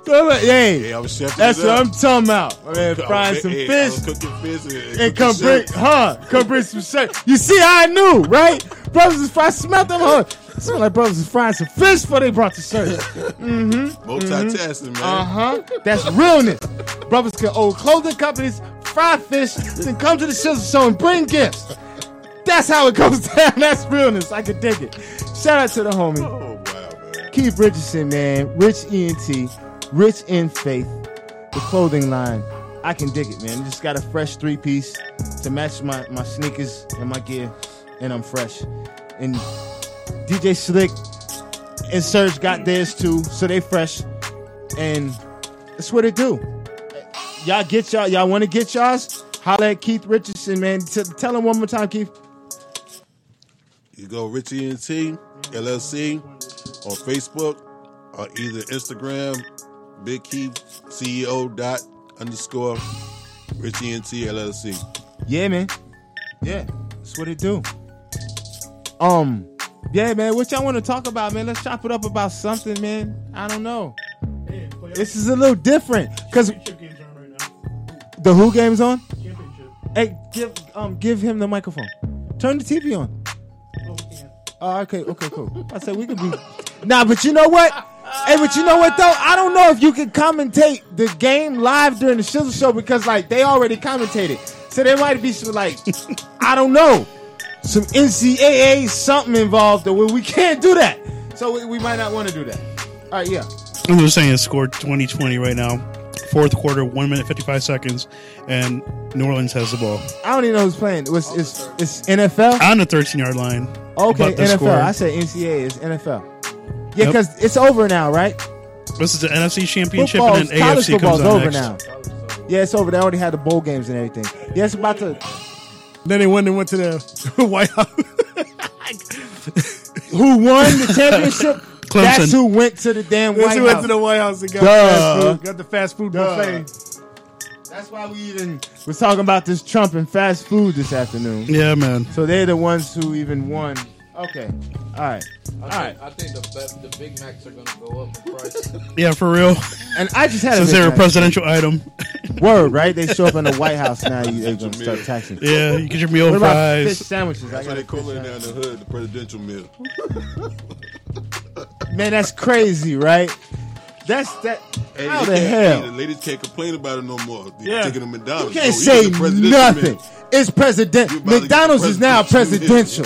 So, hey, yeah, I'm that's what up. I'm talking about. I mean, frying some hey, fish, fish and, and come bring, shake. huh? Come bring some shit. You see, how I knew, right? Brothers is frying. Smell them, huh? Smell like brothers is frying some fish before they brought the shirt. Mm-hmm. Multitasking, mm-hmm. man. Uh huh. That's realness. Brothers can own clothing companies, fry fish, then come to the shizzle show and bring gifts. That's how it goes down. That's realness. I can dig it. Shout out to the homie. Oh, wow, man. Keith Richardson, man. Rich E N T. Rich in Faith. The clothing line. I can dig it, man. Just got a fresh three-piece to match my, my sneakers and my gear. And I'm fresh. And D J Slick and Surge got theirs, too. So they fresh. And that's what it do. Y'all get y'all. Y'all want to get y'all's? Holla at Keith Richardson, man. T- tell him one more time, Keith. You go Rich E N T, L L C, on Facebook, or either Instagram, Big Keith, C E O dot underscore Rich E N T, L L C. Yeah, man. Yeah, that's what it do. Um, yeah, man, what y'all want to talk about, man? Let's chop it up about something, man. I don't know. Hey, this is a little different. Because right the Who game's on? Championship. Hey, give, um, give him the microphone. Turn the T V on. Uh, okay, okay, cool. I said we could be. Nah, but you know what? Hey, but you know what, though? I don't know if you can commentate the game live during the Shizzle Show because, like, they already commentated. So there might be some, like, I don't know, some N C A A something involved where we can't do that. So we, we might not want to do that. All right, yeah. We were saying score twenty twenty right now. Fourth quarter, one minute, fifty-five seconds, and New Orleans has the ball. I don't even know who's playing. It's, it's, it's N F L? On the thirteen-yard line. Okay, N F L. Score. I said N C A A. It's N F L. Yeah, because yep. it's over now, right? This is the N F C Championship football, and then A F C football's comes over next. Now. Yeah, it's over. They already had the bowl games and everything. Yeah, it's about to. Then they went and went to the White House. Who won the championship? Clemson. That's who went to the damn White House. That's who went to the White House and got, fast food, got the fast food Duh. buffet. That's why we even was talking about this Trump and fast food this afternoon. Yeah, man. So they're the ones who even won. Okay. All right. All I right. Think, I think the, the Big Macs are going to go up in price. Yeah, for real. And I just had Since a Since they're a presidential item. Word, right? They show up in the White House now. You, they're going to start taxing. Yeah, you get your meal what fries. About fish sandwiches? That's why they call it down the hood, the presidential meal. Man, that's crazy, right? That's that. Hey, how the hell? The ladies can't complain about it no more. They're yeah. taking a McDonald's. You can't so say nothing. Man. It's presidential. McDonald's is now presidential.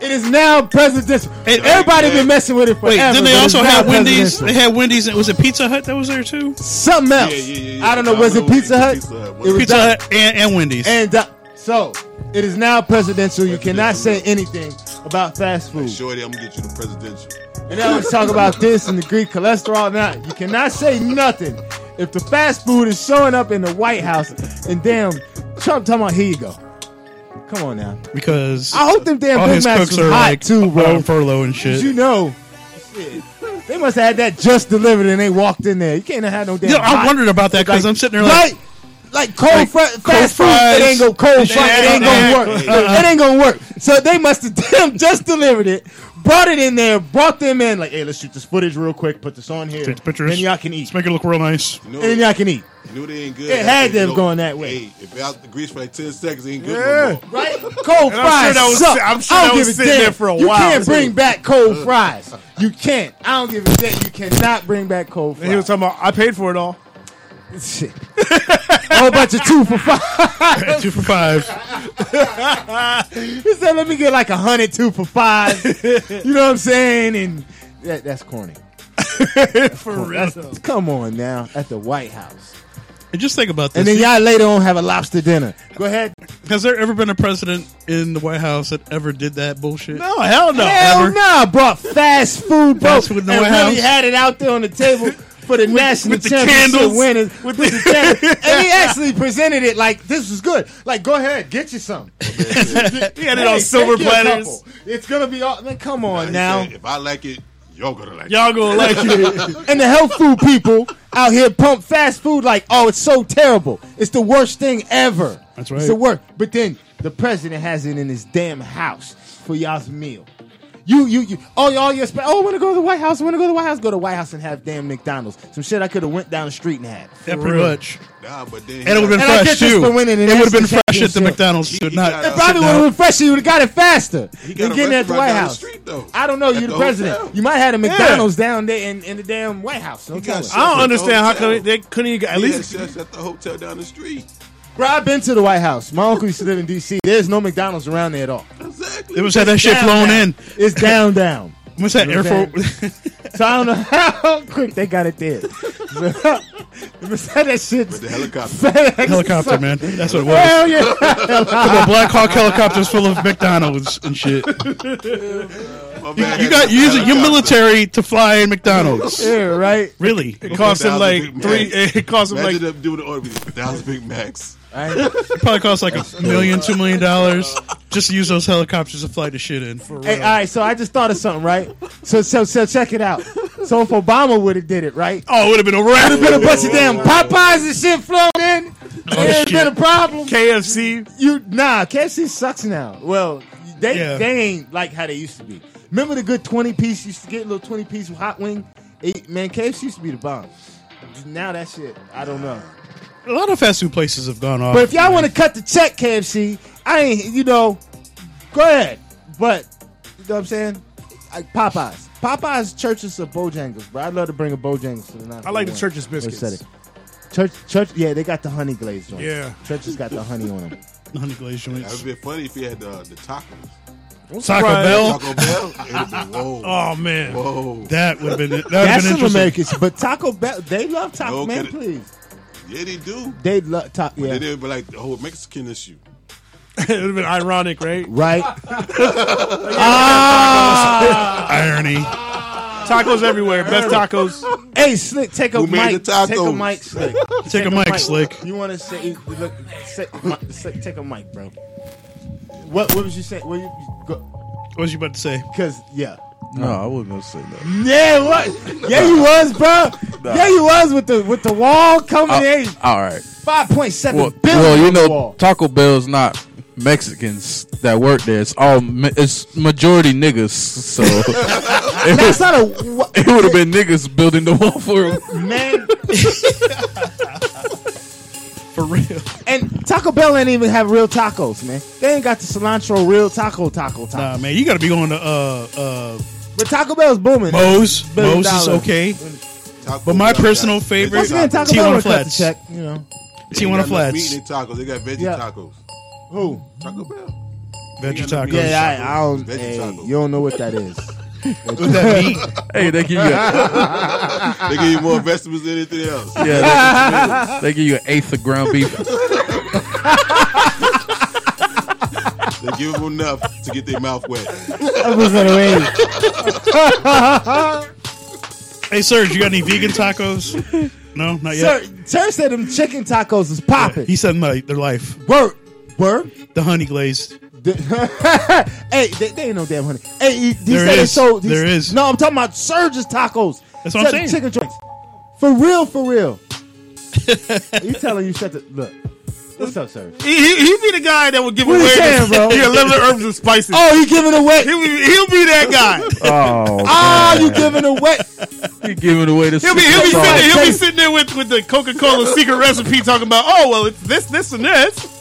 It is now presidential. And everybody man. been messing with it forever. Wait, then they also had Wendy's. They had Wendy's. And was it Pizza Hut that was there too? Something else. Yeah, yeah, yeah. I don't know. I was know it Pizza Hut? Pizza Hut. It was Pizza Hut and, and Wendy's. And uh, so it is now presidential. You cannot say anything about fast food. Hey, shorty, I'm gonna get you the presidential. And now let's talk about this and the Greek cholesterol. Now you cannot say nothing if the fast food is showing up in the White House and damn Trump talking about here you go. Come on now. Because I hope them damn Big Macs was hot like, too, bro. On furlough and shit. Did you know, shit, they must have had that just delivered and they walked in there. You can't have no damn. You know, I wondered about that because like, I'm sitting there like. Right? Like cold like fr- fast food, fries. It ain't go cold fries. It ain't gonna work. Uh-uh. It ain't gonna work. So they must have damn just delivered it, brought it in there, brought them in, like, hey, let's shoot this footage real quick, put this on here, take the pictures, and y'all can eat. Let's make it look real nice. You know, and then y'all can eat. You knew they ain't good. It had them going that way. Hey, if y'all grease for like ten seconds, it ain't good yeah. no more. Right? Cold fries suck. I'm sure that was sitting there for a while. You can't bring back cold fries. You can't. I don't give a damn. You cannot bring back cold fries. And he was talking about, I paid for it all. Shit. A whole bunch of two for five. Two for five. He said, let me get like a hundred two for five. You know what I'm saying? And that, that's corny. That's for corny. Real. That's, come on now. At the White House. And just think about this. And then y'all later on have a lobster dinner. Go ahead. Has there ever been a president in the White House that ever did that bullshit? No, hell no. Hell no. Nah, brought fast food, bro. Fast food in the White House. And he had it out there on the table. For the with, national with championship the winners, with the and he actually presented it like this was good. Like, go ahead, get you some. He had it hey, on silver platters. It's gonna be all. Man, come on now. now. Said, if I like it, y'all gonna like y'all it. Y'all gonna like it. And the health food people out here pump fast food like, oh, it's so terrible. It's the worst thing ever. That's right. It's the worst. But then the president has it in his damn house for y'all's meal. You, you, you, all y'all, your sp- oh, I want to go to the White House. I want to go to the White House. Go to the White House and have damn McDonald's. Some shit I could have went down the street and had. Yeah, pretty real. Much. Nah, but then. And it would have been and fresh, too. It would have been fresh at the McDonald's. He, he not, got, it probably uh, would have been fresh. You would have got it faster than getting at the White House. The street, I don't know. You're the, the president. Hotel. You might have had a McDonald's yeah. down there in, in the damn White House. Don't tell us. I don't understand how come they couldn't even at least at the hotel down the street. Bro, I've been to the White House. My uncle used to live in D C. There's no McDonald's around there at all. Exactly. They must have that shit flown in. It's down, down. What's that, Air Force? So I don't know how quick they got it there. They must have that shit. With the helicopter. Helicopter, man. That's what it was. Hell yeah. The Black Hawk helicopters full of McDonald's and shit. You, you got you using your military to fly in McDonald's. Yeah, right? Really? It costs them like three. It costs them like. Imagine them doing the order with one thousand Big Macs. Right. It probably costs like a million, two million dollars just to use those helicopters to fly the shit in. For real. Hey, all right, so I just thought of something, right? So, so, so check it out. So if Obama would have did it, right? Oh, it would have been a wrap. Would have been a bunch of damn Popeyes and shit flown in. Oh, it would have been a problem. K F C, you nah, K F C sucks now. Well, they yeah. they ain't like how they used to be. Remember the good twenty piece? Used to get a little twenty piece hot wing. Eight, man, K F C used to be the bomb. Now that shit, I don't know. A lot of fast food places have gone off. But if y'all want to cut the check, K F C, I ain't, you know, go ahead. But, you know what I'm saying? Like Popeyes. Popeyes, Church's, or Bojangles, bro. I'd love to bring a Bojangles to the night. I like the Church's biscuits. Church, Church, yeah, they got the honey glaze on them. Yeah. Church's got the honey on them. The honey glaze joints. That would be funny if you had the, the tacos. Taco right. Bell, Taco Bell. Been, whoa. Oh man, whoa. That would have been. That That's been some Americans, but Taco Bell, they love Taco no, Man. Please, yeah, they do. They love Taco. Yeah, they would be like the whole Mexican issue. It would have been ironic, right? Right. Ah, irony. Tacos everywhere. Best tacos. Hey, Slick, take a mic. Take a mic, Slick. Take, take a, a mic, mic, Slick. You want to say, look, say, Slick, take a mic, bro. What, what was you saying? What, you, go. What was you about to say? Because, yeah. No, no, I wasn't going to say that. Yeah, what? Yeah, you was, bro. Nah. Yeah, you was with the with the wall coming uh, in. All right. five point seven well, billion. Well, you know, Taco Bell's not Mexicans that work there. It's all, it's majority niggas. So. it That's not a. Wh- it would have been niggas building the wall for them. Man. For real. And Taco Bell ain't even have real tacos, man. They ain't got the cilantro real taco taco taco. Nah, man, you gotta be going to uh uh But Taco Bell's booming. Moe's. Moe's is okay. Taco but my Bell personal got, favorite is Tijuana Flats. Check, you know. Tijuana Flats. Meat and tacos. They got veggie yep. tacos. Who? Taco Bell. Veggie tacos. Yeah, I, I don't hey, you don't know what that is. What's that meat? Hey, they give you a, they give you more vegetables than anything else. Yeah, they, they give you an eighth of ground beef. They give them enough to get their mouth wet. I was gonna wait. Hey, Serge, you got any vegan tacos? No, not yet. Sir, Serge said them chicken tacos is popping. Yeah, he said my, their life. Word, word. The honey glazed. Hey, they, they ain't no damn honey. Hey, he, he there said is. It so. He, there is. No, I'm talking about Surge's tacos. That's what I'm saying. Chicken joints. For real, for real. He telling you shut the look. What's up, sir? He, he, he be the guy that would give what away saying, the, the eleven herbs and spices. Oh, he giving away. He'll be, he'll be that guy. Oh, ah, oh, you giving away. He giving away the he'll be He'll be sitting, there, he'll be sitting there with, with the Coca-Cola secret recipe talking about, oh, well, it's this, this, and this.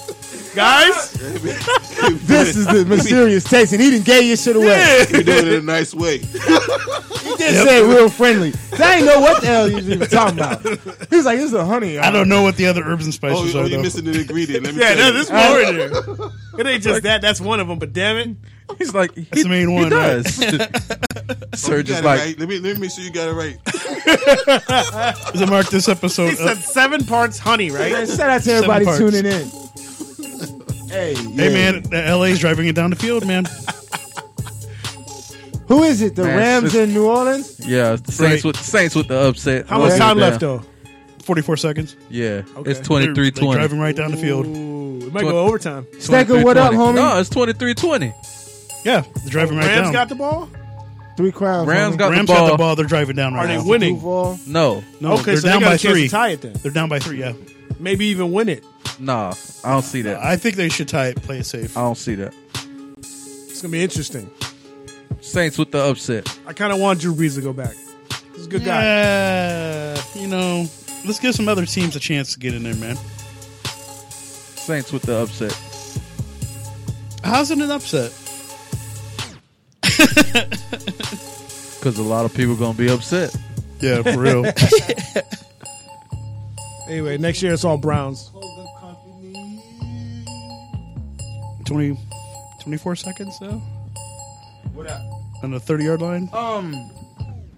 Guys, this is the mysterious taste, and he didn't gave your shit away. Yeah. He did it in a nice way. He did yep. say it real friendly. I didn't know what the hell you was even talking about. He was like, this is a honey. I don't know what the other herbs and spices oh, are. Oh, you're missing an ingredient. Let me yeah, no, there's more in there. It ain't just that. That's one of them, but damn it. He's like, he, that's the main one, right? Sir, just like, right. Let me let me make sure you got it right. Does it mark this episode? He said seven parts honey, right? Yeah, shout out to everybody tuning in. Hey, yeah. hey, man, the L A's driving it down the field, man. Who is it? The man, Rams in New Orleans? Yeah, it's the Saints, right. with, Saints with the upset. How much time left, though? forty-four seconds. Yeah, okay. It's twenty-three twenty. They're driving right down the field. Ooh, it might twenty, go overtime. Stacker, what up, homie? No, it's twenty-three twenty. Yeah, they're driving oh, right Rams down. Rams got the ball? Three crowds. Rams, got, Rams the got the ball. They're driving down right now. Are they now. winning? No. No, okay, they're so down they by three. Tie it, then. They're down by three, yeah. Maybe even win it. Nah, I don't see that. I think they should tie it, play it safe. I don't see that. It's going to be interesting. Saints with the upset. I kind of want Drew Brees to go back. He's a good guy. Yeah, you know, let's give some other teams a chance to get in there, man. Saints with the upset. How's it an upset? Because a lot of people are going to be upset. Yeah, for real. yeah. Anyway, next year it's all Browns. twenty, twenty-four seconds though. What up? On the thirty-yard line. Um,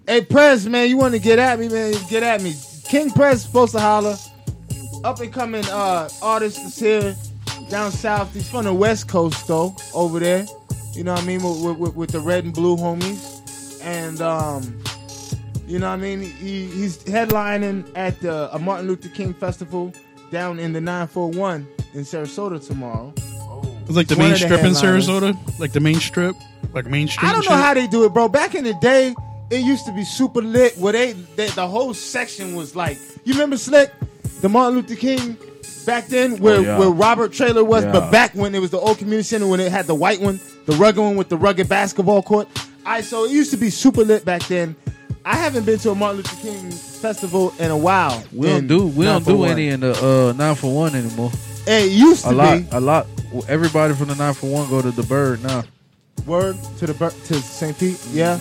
hey Prez, man, you want to get at me, man? Get at me. King Prez supposed to holler. Up and coming uh, artist is here down south. He's from the West Coast though, over there. You know what I mean? With, with, with the red and blue homies, and um, you know what I mean? He, he's headlining at the a Martin Luther King festival down in the nine four one in Sarasota tomorrow. It's like the main strip in Sarasota? Like the main strip? Like main street? I don't know how they do it, bro. Back in the day, it used to be super lit where they, they the whole section was like, you remember Slick? The Martin Luther King back then where, oh, yeah. where Robert Traylor was, yeah. but back when it was the old community center when it had the white one, the rugged one with the rugged basketball court. I so it used to be super lit back then. I haven't been to a Martin Luther King festival in a while. We don't do we don't do any in the uh, nine for one anymore. It used to be. A lot, a lot. Everybody from the nine four one go to the Bird now. Word to the Bird, to Saint Pete, mm-hmm. yeah.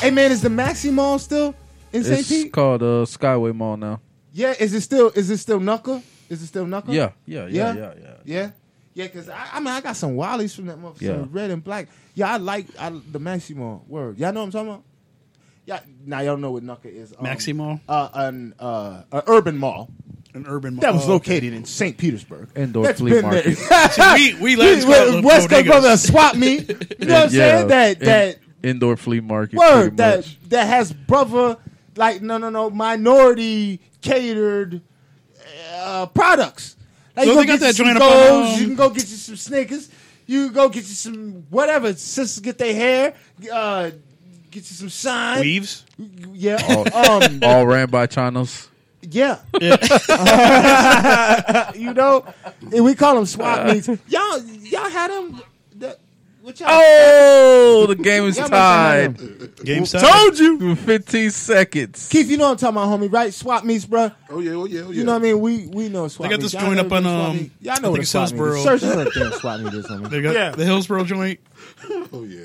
Hey, man, is the Maxi Mall still in Saint Pete? It's called uh, Skyway Mall now. Yeah, is it still is it still Knuckle? Is it still Knuckle? Yeah, yeah, yeah, yeah, yeah. Yeah, yeah, yeah cause I, I mean, I got some Wallies from that motherfucker, yeah. red and black. Yeah, I like I, the Maxi Mall. Word, y'all know what I'm talking about? Yeah, now nah, y'all know what Knuckle is. Um, Maxi Mall, uh, an uh, an urban mall. An urban mall. That was located oh, okay. in Saint Petersburg. Indoor That's flea market. See, we we West Coast brother swap me. You know what I'm yeah, saying? That in, that indoor flea market. Word that much. That has brother like no no no minority catered uh, products. Like, so you they got that joint up on. You can go get you some Snickers. You can go get you some whatever. Sisters get their hair. Uh, get you some shine. Weaves. Yeah. All, um, all ran by Chinos. Yeah, yeah. you know, we call them swap meets. Y'all, y'all had them. The, what y'all oh, had? The game is tied. Game tied. Told you. Fifteen seconds. Keith, you know what I'm talking about, homie, right? Swap meets, bro. Oh yeah, oh yeah, oh yeah. You know what I mean? We we know swap. They got this meets. joint y'all up on um. Y'all know what swap meets. Search up there, swap meets, homie. They got yeah. the Hillsboro joint. Oh yeah,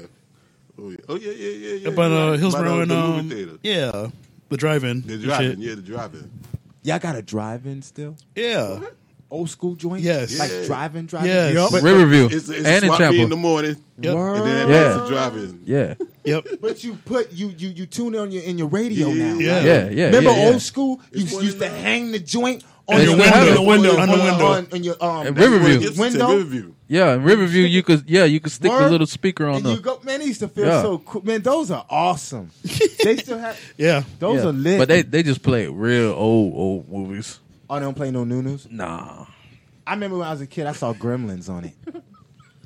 oh yeah, oh yeah, yeah, yeah. But yeah. uh, Hillsboro and um, yeah. The drive-in. The drive-in, yeah, the drive-in. Y'all got a drive-in still? Yeah. What? Old school joint? Yes. Yeah. Like drive-in, drive-in? Yes. Yep. But Riverview. It's, it's and a swap in the morning. Yep. And then yeah. a drive-in. Yeah. Yep. But you put, you you you tune in on your, in your radio yeah. now. Yeah. Right? yeah, yeah. Remember yeah, yeah. old school? You it's used to hang the joint on your window. window. On the window. On, on your um, Riverview. Window. Riverview. Yeah, in Riverview, you could yeah you could stick Word. the little speaker on them. Man, they used to feel yeah. so cool. Man, those are awesome. They still have yeah. Those yeah. are lit. But they, they just play real old old movies. Oh, they don't play no new news? Nah. I remember when I was a kid, I saw Gremlins on it.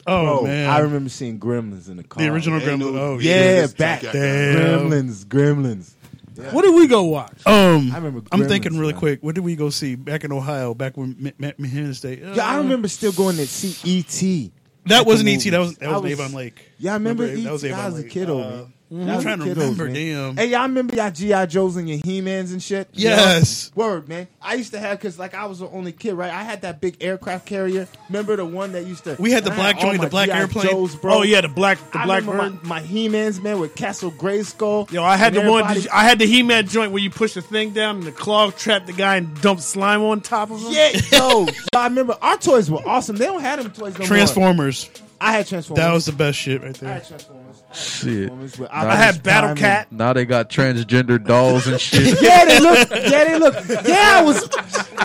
Oh Bro, man, I remember seeing Gremlins in the car. The original Gremlins. Oh yeah, yeah back then. Gremlins, Gremlins. Yeah. What did we go watch? Um, I remember I'm thinking really quick. What did we go see back in Ohio? Back when Matt Mahan State. Uh, yeah, I remember still going to see E T. That wasn't E T. That was that was, was Avon Lake. Yeah, I remember. remember E T. That was Avon I was Lake. a kid over. Uh, Mm-hmm. I'm trying to remember, man. Damn. Hey, y'all remember y'all G I. Joes and your He-Mans and shit? Yes. Yeah. Word, man. I used to have, because, like, I was the only kid, right? I had that big aircraft carrier. Remember the one that used to... We had the black joint, the black airplane. Joes, bro. Oh, yeah, the black the I black bird. My, my He-Mans, man, with Castle Grayskull. Yo, I had the one... Did you, I had the He-Man joint where you push the thing down and the claw trapped the guy and dumped slime on top of him. Yeah, yo. I remember our toys were awesome. They don't have them toys no Transformers. More. I had Transformers. That was the best shit right there. I had Transformers. I had Transformers shit. I, I had Battle Cat. Now they got transgender dolls and shit. yeah, they look. Yeah, they look. Yeah, I was.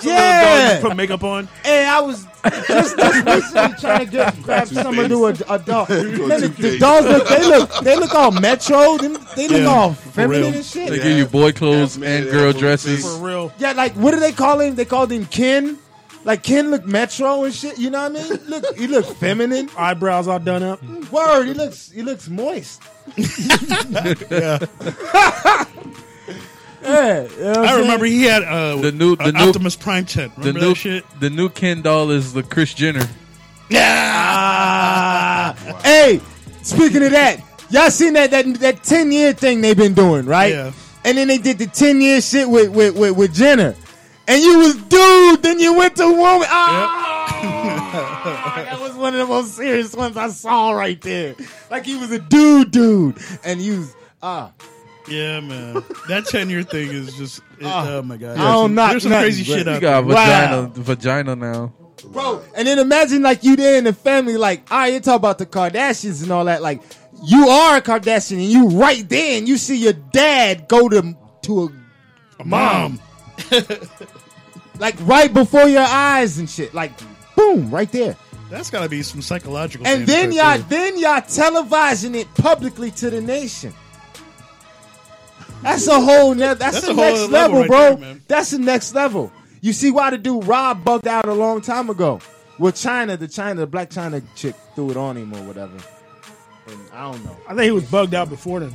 Yeah. Put makeup on. And I was just, just recently trying to get, grab someone to a, a doll. the, the dolls look. They look. They look all metro. They, they look yeah, all feminine and shit. They yeah. give you boy clothes yeah, and girl dresses. For real. Yeah, like what do they call him? They called him Ken. Like, Ken look metro and shit, you know what I mean? Look, he look feminine. Eyebrows all done up. Word, he looks he looks moist. yeah. yeah, you know I remember he had uh, the new the new, Optimus Prime tent. Remember the new, that shit? The new Ken doll is the Kris Jenner. Yeah. Wow. Hey, speaking of that, y'all seen that that that ten year thing they've been doing, right? Yeah. And then they did the ten year shit with with with, with Jenner. And you was dude, then you went to woman. Oh, yep. That was one of the most serious ones I saw right there. Like he was a dude, dude, and you was ah. Yeah, man, that ten-year thing is just it, oh, oh my god. Yeah, oh, not there's some nothing, crazy bro. shit. You out got there. vagina, wow. vagina now, bro. And then imagine like you there in the family, like all right, you talk about the Kardashians and all that. Like you are a Kardashian, and you right there, and you see your dad go to to a, a mom. mom. Like right before your eyes and shit, like boom, right there. That's gotta be some psychological. And then y'all, then y'all televising it publicly to the nation. That's a whole. Ne- that's, that's the next level, level right bro. There, that's the next level. You see why the dude Rob bugged out a long time ago with China, the China, the Black China chick threw it on him or whatever. And I don't know. I think he was bugged out before then.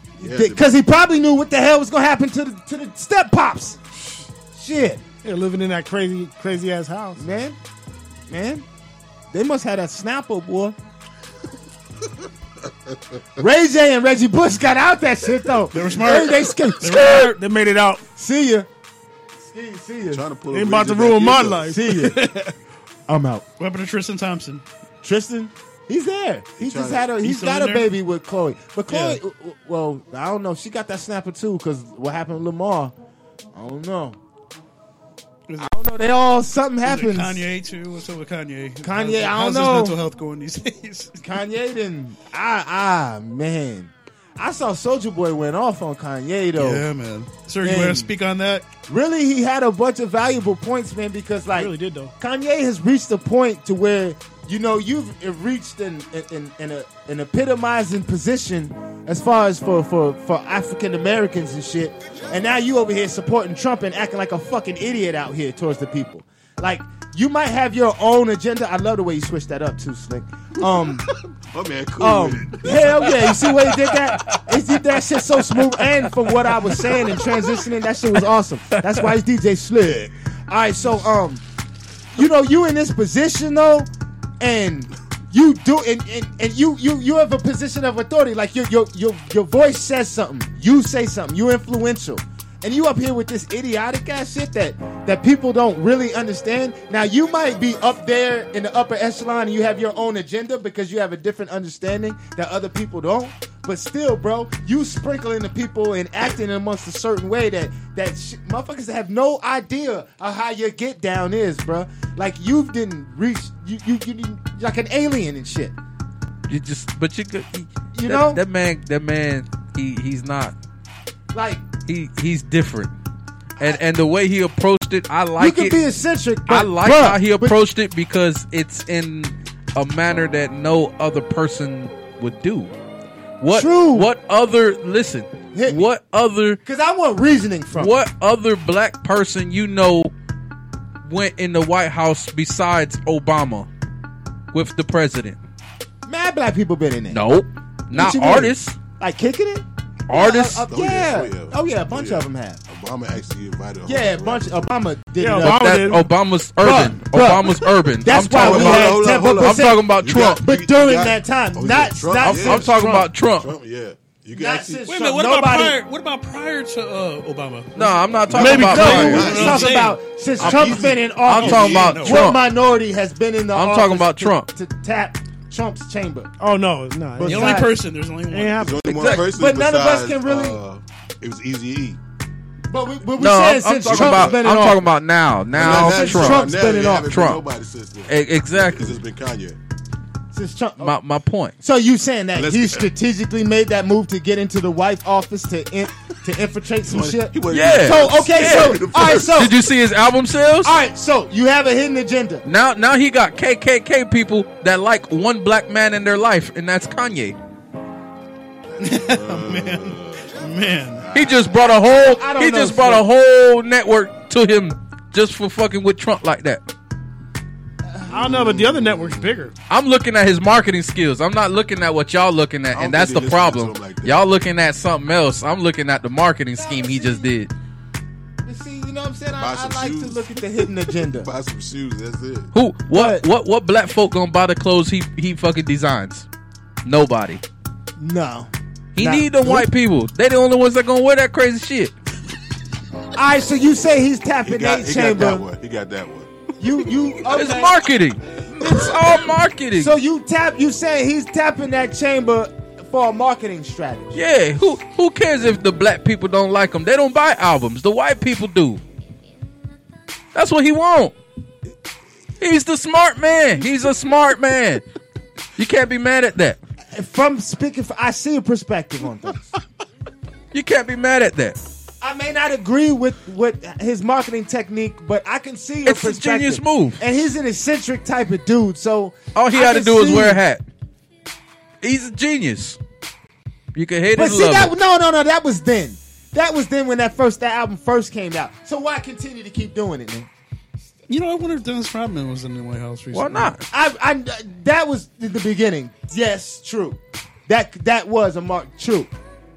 Because yeah. he probably knew what the hell was going to happen to the, to the step pops. Shit. They're living in that crazy, crazy ass house, man. Man, they must have that snapper, boy. Ray J and Reggie Bush got out that shit though. They were smart. They, they, scared. They, were smart. They made it out. See ya. See, see ya. Trying to pull they about to ruin my life. See ya. I'm out. What happened to Tristan Thompson? Tristan, he's there. He, he just had a. He's, he's got a there? baby with Chloe. But Chloe, yeah. well, I don't know. She got that snapper too. Because what happened to Lamar? I don't know. I don't know. They all something happens. Kanye too. What's up with Kanye? Kanye. How's, I don't know. How's his mental health going these days? Kanye didn't. Ah, ah, man. I saw Soulja Boy went off on Kanye though. Yeah, man. Sir, man. You want to speak on that? Really, he had a bunch of valuable points, man. Because like, he really did though. Kanye has reached a point to where you know you've reached an an an, an, an epitomizing position as far as for for, for African Americans and shit. And now you over here supporting Trump and acting like a fucking idiot out here towards the people. Like, you might have your own agenda. I love the way you switched that up too, Slick. Um, oh, man, cool. Um, hell yeah. You see where he did that? He did that shit so smooth. And from what I was saying and transitioning, that shit was awesome. That's why he's D J Slick. All right, so, um, you know, you in this position, though, and you do, and, and, and you you you have a position of authority. Like your your your your voice says something. You say something. You're influential. And you up here with this idiotic ass shit that, that people don't really understand. Now, you might be up there in the upper echelon and you have your own agenda because you have a different understanding that other people don't. But still, bro, you sprinkling the people and acting amongst a certain way that, that sh- motherfuckers have no idea of how your get down is, bro. Like, you didn't reach, you, you, you didn't, like an alien and shit. You just, but you could, he, you that, know? That man, that man, he, he's not. Like, He he's different, and and the way he approached it, I like it. You can be eccentric. But I like bruh, how he approached it because it's in a manner that no other person would do. What true. What other listen? Hit what me. Other? Because I want reasoning from. What it. Other black person you know went in the White House besides Obama with the president? Mad black people been in it. Nope, not artists. Mean? Like kicking it. Artists, uh, uh, yeah. Oh, yeah. Oh, yeah, oh yeah, a bunch oh, yeah. of them have. Obama actually invited. Yeah, a bunch. Of Obama did. Yeah, Obama that, did. Obama's urban. Bruh, bruh. Obama's urban. That's I'm why we about, had. Hold on, hold on. I'm talking about you Trump, got, but during got, that time, oh, not. Yeah, Trump, not yeah. I'm, I'm talking Trump. About Trump. Trump yeah. You can actually, wait a minute. What about prior? What about prior to uh, Obama? No, I'm not talking Maybe about. Maybe no. I'm talking about since I'm Trump's easy. Been in office. I'm talking about Trump. What minority has been in the office? I'm talking about Trump to tap. Trump's chamber. Oh no, no! The only person. There's only one. There's only exactly. one person. But none besides, of us can really. Uh, it was Eazy-E. But we, but we no, said I'm, since I'm Trump's about, been I'm in I'm talking about now. Now no, since Trump. Trump's now, been in office. Trump. Nobody since then. Exactly. It's been Kanye. Since Trump. Oh. My my point. So you saying that Let's he strategically made that move to get into the White office to in, to infiltrate some shit? Yeah. So okay. Yeah. So all right. So did you see his album sales? All right. So you have a hidden agenda. Now now he got K K K people that like one black man in their life, and that's Kanye. uh, man, man. He just brought a whole. I don't he know, just brought so. a whole network to him just for fucking with Trump like that. I don't know, but the other network's bigger. I'm looking at his marketing skills. I'm not looking at what y'all looking at, and that's the problem. Like that. Y'all looking at something else. I'm looking at the marketing no, scheme see, he just did. See, you know what I'm saying? I, I like shoes. to look at the hidden agenda. Buy some shoes, that's it. Who? What? But, what? What black folk gonna buy the clothes he he fucking designs? Nobody. No. He nah. need them white people. They the only ones that gonna wear that crazy shit. All right, so you say he's tapping he got, eight he chamber. Got that one. He got that one. You you okay. It's marketing. It's all marketing. So you tap you say he's tapping that chamber for a marketing strategy. Yeah, who who cares if the black people don't like him? They don't buy albums. The white people do. That's what he want. He's the smart man. He's a smart man. You can't be mad at that. From speaking for, I see a perspective on things. You can't be mad at that. I may not agree with, with his marketing technique, but I can see your it's perspective. It's a genius move. And he's an eccentric type of dude, so... All he had to do was wear a hat. He's a genius. You can hate his love. But see, no, no, no, that was then. That was then when that first that album first came out. So why continue to keep doing it, man? You know, I wonder if Dennis Rodman was in the White House recently. Why not? I, I, that was the beginning. Yes, true. That, that was a mark, true.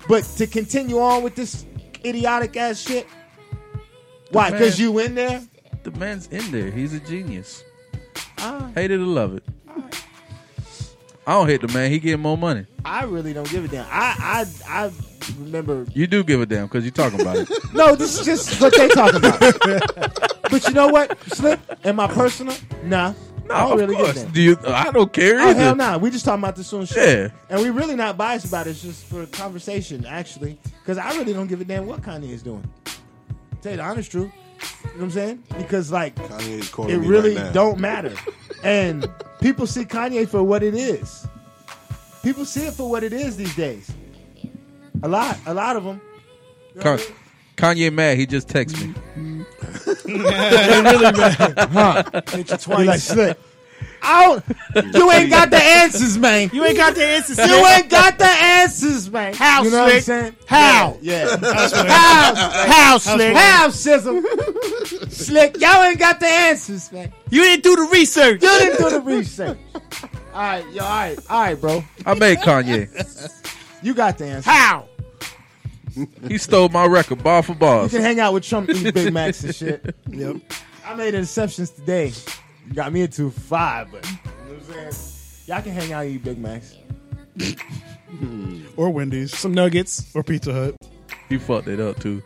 But to continue on with this... idiotic ass shit. Why? Because you in there? The man's in there. He's a genius. Right. Hate it or love it. Right. I don't hate the man. He getting more money. I really don't give a damn. I I I remember. You do give a damn because you're talking about it. No, this is just what they talk about. But you know what? Slip and my personal, nah. No, I don't really course. Give a damn. Do you, I don't care either. Oh, hell nah. We just talking about this on shit. Yeah. And we really not biased about it. It's just for conversation, actually. Because I really don't give a damn what Kanye is doing. I'll tell you the honest truth. You know what I'm saying? Because, like, it really right don't matter. And people see Kanye for what it is. People see it for what it is these days. A lot. A lot of them. You know Con- Kanye mad. He just texts me. Yeah, really man. Huh. Hit you twice. Like, I don't, you ain't got the answers, man. You ain't got the answers. You ain't got the answers, man. How, you know Slick? What I'm saying? How? Yeah. yeah. How? How, Slick? How, Sizzle? Slick, y'all ain't got the answers, man. You didn't do the research. You didn't do the research. All right, yo, all right, all right, bro. I made Kanye. You got the answer. How? He stole my record, bar for bar. You can hang out with Trump, eat Big Macs and shit. Yep. I made interceptions today. Got me into five, but you know what I'm saying? Y'all can hang out and eat Big Macs. Or Wendy's. Some nuggets. Or Pizza Hut. You fucked it up, too.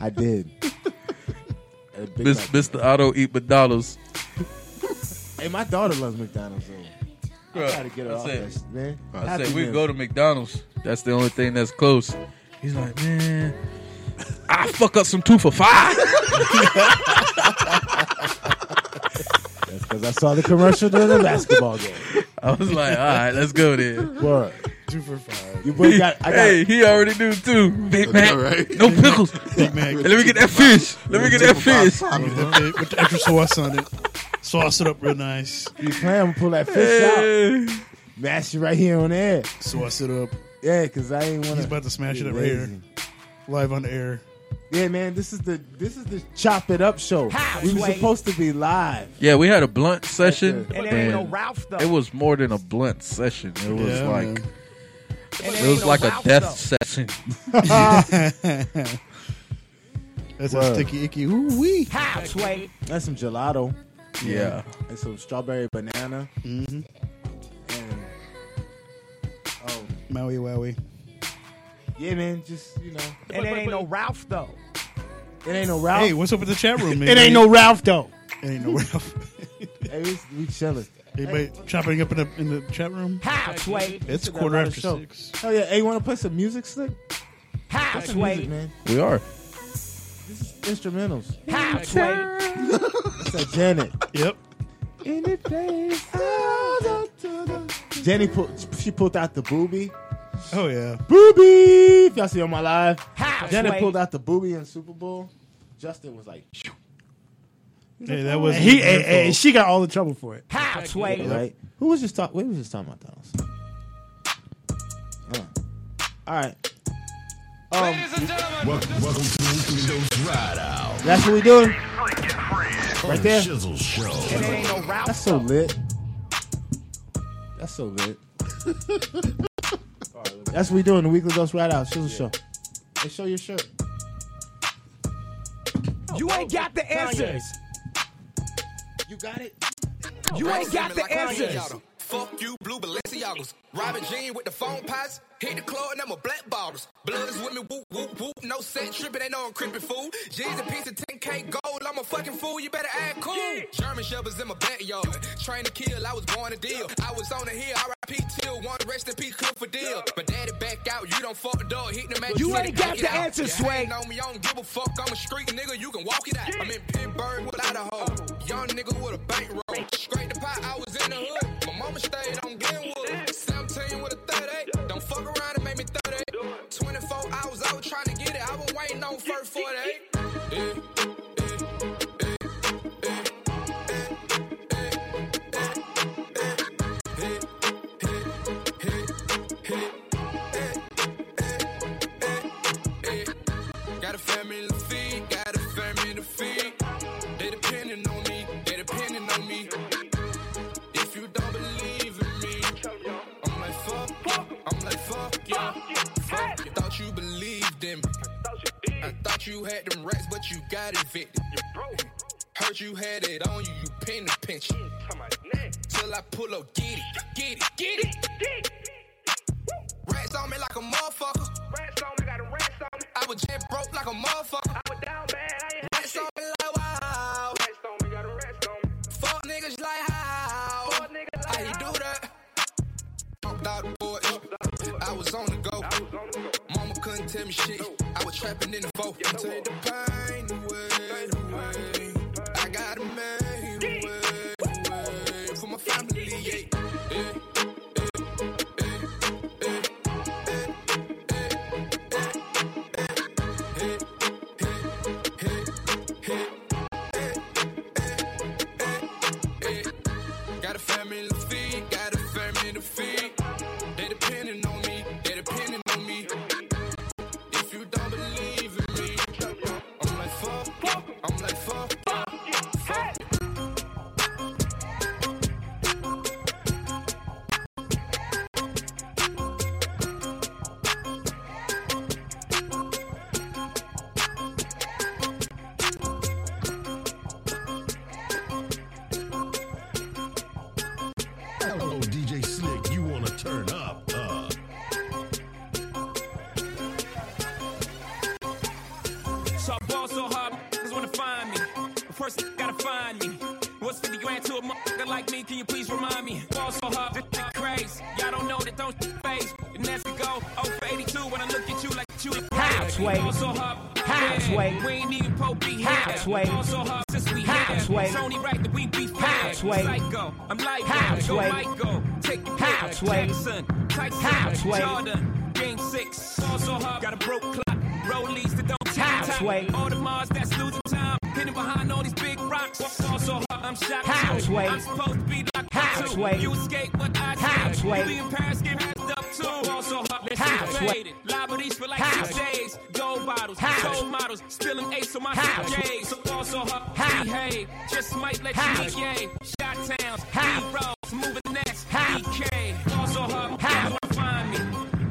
I did. Miss, Mister Otto eat McDonald's. Hey, my daughter loves McDonald's, though. I gotta get her I off said, this, man. I said, we go to McDonald's. That's the only thing that's close. He's like, man, I fuck up some two for five. That's because I saw the commercial during the basketball game. I was like, all right, let's go then. What? Two for five. Your boy got, I got, hey, he already knew too. Big Mac, right. No pickles. Big Mac. Let me get that fish. Let me get that fish with the extra sauce on it. Sauce it up real nice. You plan to pull that fish hey. out. Mash it right here on the air. Sauce it up. Yeah, because I ain't want to. He's about to smash it up right here, live on the air. Yeah, man, this is the this is the Chop It Up show. How? We were supposed to be live. Yeah, we had a blunt session, and, and no Ralph, it was more than a blunt session. It was yeah, like it was no like Ralph, a death though. Session. That's a sticky icky. Ooh wee. Halfway. That's some gelato. Yeah, yeah. And some strawberry banana. Mm-hmm. And oh, Maui Wowie. Yeah, man, just, you know. And it ain't no Ralph, though. It ain't no Ralph. Hey, what's up with the chat room, man? It ain't no Ralph, though. It ain't no Ralph. Hey, we chilling. Anybody hey, chopping up in the, in the chat room? Halfway. It's quarter after six. Oh, yeah. Hey, you want to play some music, Slick? Halfway. Man. We are. This is instrumentals. Halfway. That's a Janet. Yep. Any place. Jenny, pulled, she pulled out the boobie. Oh, yeah. Boobie! If y'all see on my live. Halfway. Janet pulled out the boobie in Super Bowl. Justin was like... Shoo. Hey, that was... And, he, and, and she got all the trouble for it. Halfway. Yeah, right? Who was just talking... We was just talking about that. Oh. All right. Um, Ladies and gentlemen... Welcome, welcome to Those Ride Out. That's what we doing. Right there. That's so lit. That's so lit. That's what we doing. The weekly Ghost Ride Out Shizzle yeah. Show. Hey, show your shirt. You ain't got the answers. You got it. You ain't got the answers. Fuck you, blue Balenciagas. Robin Jean with the phone pots. Hit the club and I'm a black bottles. Blood is with me, whoop, whoop, whoop. No set tripping, ain't no crimping fool. G's a piece of ten K gold. I'm a fucking fool, you better act cool. Yeah. German shepherds in my backyard. Train to kill, I was born to deal. I was on the hill, R I P Till. One rest in peace, Clifford Deal. My daddy back out, you don't fuck the door. Hit the man. You ain't got the answer, Sway. You me, I don't give a fuck. I'm a street nigga, you can walk it out. Yeah. I'm in Pittsburgh with Idaho. Young nigga with a bankroll. Straight to pot, I was in the hood. My mama stayed on Glenwood. seventeen with a thirty-eight. Don't fuck around and make me thirty. twenty-four hours, I was trying to get it. I been waiting on first forty-eight. Yeah. You had them racks, but you got evicted. You broke. Heard you had it on you, you pin the pinch. Till I pull up, get it, get it, get it. Get it. Rats on me like a motherfucker. Rats on me, got a rats on me. I was just broke like a motherfucker. I was down bad, I ain't rats on me like wow. Rats on me, got a rats on me. Fuck niggas like how. Fuck niggas like how. How you do that? Fucked out boys. I was on the go. I was on the go. Mama couldn't tell me shit. I was trapping in the boat. Yeah, no take the pain away, away. I got a man away, away. For my family, yeah. Yeah. halfway, halfway, halfway, halfway, Tony Wright that we be halfway, Psycho, I'm like halfway, take halfway, halfway, Jordan, game six, also got a broke clock, rollies that don't halfway, all the Mars that's losing time, hidden behind all these big rocks, also I'm shocked, halfway, I'm supposed to be like halfway, you escape what I halfway, be in Paris, get up too, also halfway, liberties for like six days, gold bottles, gold models, spilling eight so my days, so also half, hey, just might let you G K, shot towns, half roads, moving next, D K, also half, half, wanna find me,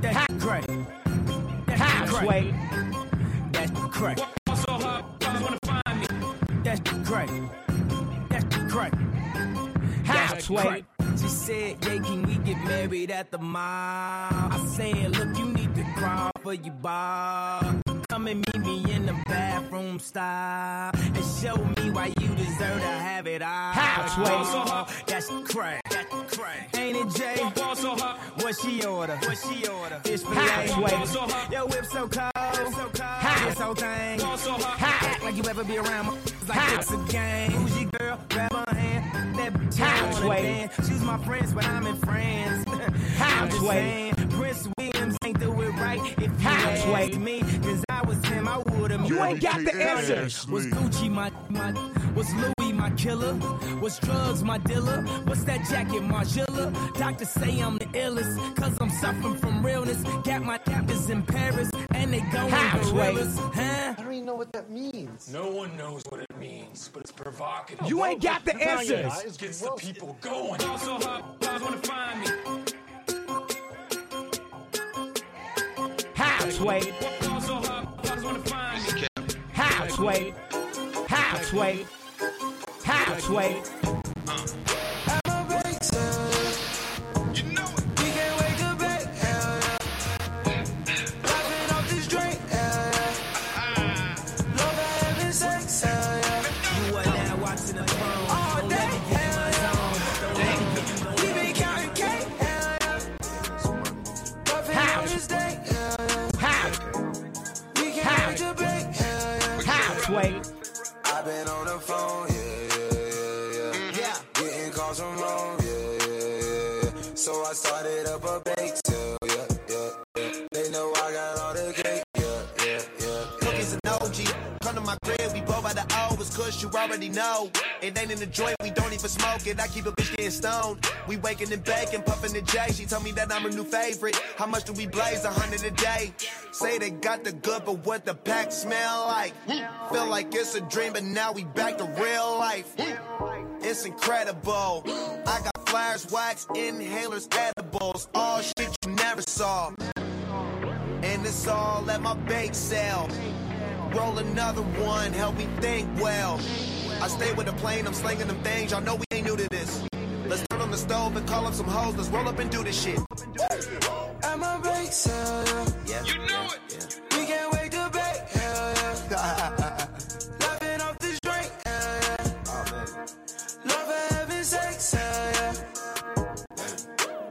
that half great, that halfway, that's great, also half, wanna find me, that's great, that's great, halfway. She said, yeah, can we get married at the mall? I said, look, you need to cry for your bar. Come and meet me in the bathroom style and show me why you deserve to have it all. Halfway, that's crack. That's crack. Ain't it Jay? What she order? What she order? It's halfway. Yo, whip so cold. This whole thing. Act like you ever be around my. Like it's a game. Who's your girl? Grab her hand. That bitch halfway. She's my friends, but I'm in France. Halfway. Prince Williams ain't do it right. If you halfway asked me, cause I was him, I would've. You ain't got the answers. Was Gucci my, my, was Louis my killer? Was drugs my dealer? What's that jacket, Margilla? Doctors say I'm the illest, cause I'm suffering from realness. Got my captors in Paris, and they going gorillas. Huh? I don't even know what that means. No one knows what it means, but it's provocative. You ain't got the answers. It gets the people going. Also, her guys wanna find me. Halfway, halfway, halfway, halfway. You already know it ain't in the joint, we don't even smoke it. I keep a bitch getting stoned. We waking and baking, puffing the J. She told me that I'm a new favorite. How much do we blaze? A hundred a day. Say they got the good, but what the pack smell like? Feel like it's a dream, but now we back to real life. It's incredible. I got flyers, wax, inhalers, edibles, all shit you never saw. And it's all at my bake sale. Roll another one, help me think well. I stay with the plane, I'm slinging them things. Y'all know we ain't new to this. Let's turn on the stove and call up some hoes. Let's roll up and do this shit. I'm a bake sale, yeah. You know it. We can't wait to bake, hell yeah. Laughing off this drink, hell yeah. Love for having sex, hell yeah.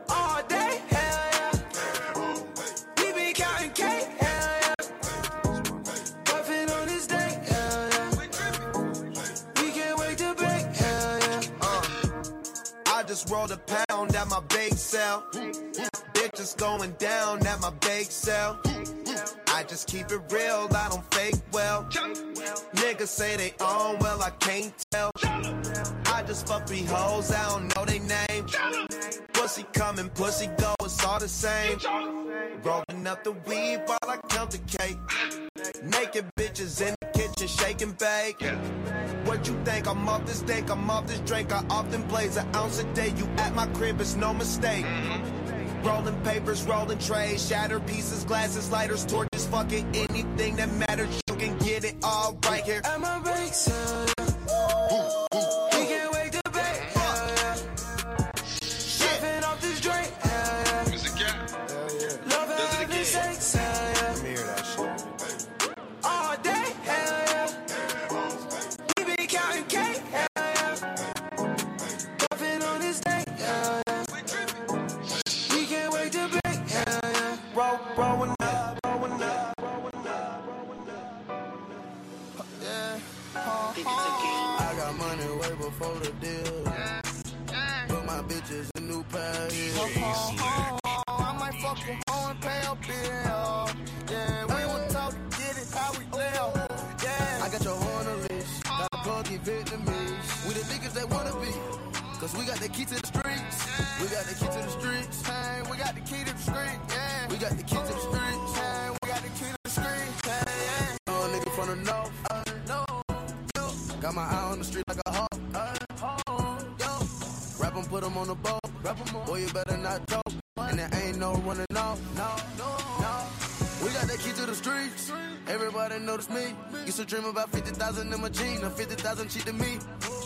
All day, hell yeah. We be counting cake, hell yeah. Just rolled a pound at my bake sale. Bitches going down at my bake sale. I just keep it real, I don't fake well. Niggas say they own, well I can't tell. I just fuck three hoes, I don't know they name. Pussy come and pussy go, it's all the same. Rolling up the weed while I count the cake. Naked bitches in the kitchen, shake and bake. What you think? I'm off this steak, I'm off this drink. I often blaze an ounce a day. You at my crib, it's no mistake. Rolling papers, rolling trays, shattered pieces, glasses, lighters, torches, fucking anything that matters. You can get it all right here. I'm a bake sale. We can't wait to bake. Hell yeah. Sipping off this drink. Hell yeah. Music, yeah. Hell yeah. Love having sex. Hell yeah. Let me hear that shit. All day. Hell yeah. We be counting cake. Hell yeah. Puffing on this day. Hell yeah. We can't wait to bake. Hell yeah. Roll, rolling up, rolling up, rolling up. for the deal. But my bitch is a new pair. Yeah. I might fuck with hoe and pay a bill. Yeah, we will talk, get it how we live. Yeah, I got your horn on the leash. Got a plunky Vietnamese. We the niggas that wanna be. Cause we got the key to the streets. We got the key to the streets. Hey, we got the key to the streets. Yeah. We got the key to the streets. Hey, we got the key to the streets. Hey, yeah. No nigga from the north. Uh, no, no. Got my eye on the street like a hawk. Uh, oh, yo. Rap 'em, put 'em on the boat. Rap 'em on. Boy, you better not talk. And there ain't no running off. No, no, no. We got that key to the streets. Everybody notice me. Used to dream about fifty thousand in my jeans. Now fifty thousand cheap to me.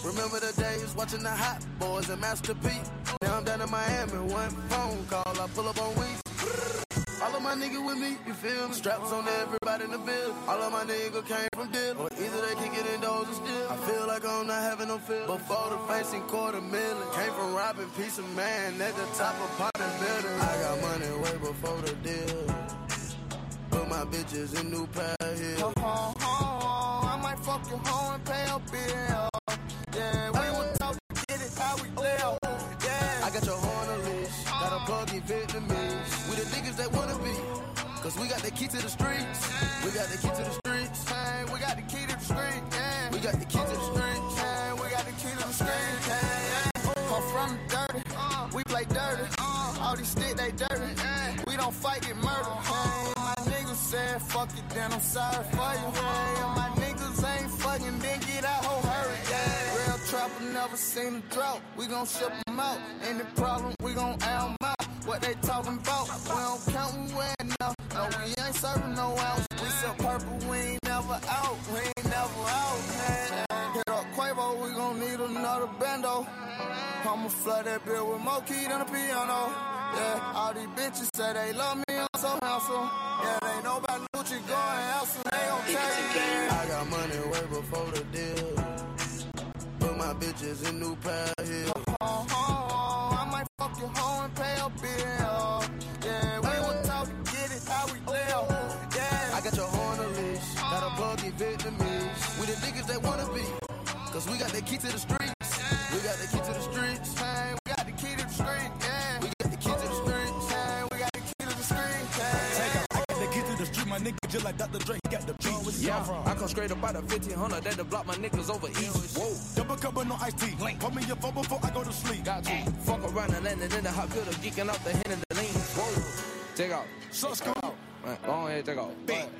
Remember the days watching the Hot Boys and Master P. Now I'm down in Miami. One phone call, I pull up on Weezy. All of my niggas with me, you feel me? Straps on everybody in the building. All of my niggas came from deal. Or either they kick it in doors or still. I feel like I'm not having no feel. Before the facing quarter million. Came from robbing piece of man at the top of popping building. I got money way before the deal. My bitches in new pair here. Ho, ho, ho, I might fuck your hoe and pay a bill. Yeah, we will talk, get it how we live. Yeah, I got your horn on the leash. Got a pluggy Vietnamese. We the niggas that wanna be. Cause we got the key to the streets. We got the key to the streets. Hey, we got the key to the streets. Yeah, we got the key to the streets. Hey, we got the key to the streets. Hey, come from dirty. Uh, we play dirty. Uh, all these stick they dirty. Uh, we don't fight, get murdered. Hey, my said fuck it, then I'm sorry for you. Yeah, if my niggas ain't fucking, then get out, ho, hurry. Yeah. Real trapper never seen a drought. We gon' ship them out. Any problem, we gon' air them out. What they talking about? We don't count, we ain't no. No, we ain't serving no ounce. We sell purple, we ain't never out. We ain't never out. Yeah. Hit up Quavo, we gon' need another bando. I'ma flood that bill with more key than a piano. Yeah, all these bitches say they love me. So handsome, yeah, they know about Lucci going handsome, they don't care. I got money way before the deal. Put my bitches in new pair here. Oh, oh, oh, I might fuck your hoe and pay a bill. Yeah, we will talk, get it how we live. Yeah, I got your horn on the leash. Got a pluggy Vietnamese. We the niggas that wanna be. Cause we got the key to the streets. We got the key to the streets. Hey, we got the key to the streets. Yeah, we got the key to the streets. My nigga just like Doctor Dre, got the beat. Yeah, I come straight up out of fifteen hundred, that to block my niggas over east. Whoa, double cup with no iced tea. Link. Put me your phone before I go to sleep. Got you. Ay. Fuck around and landing in the hot field of geeking out the hen and the lean. Whoa, take out. Suss go out. Man, go ahead, take out.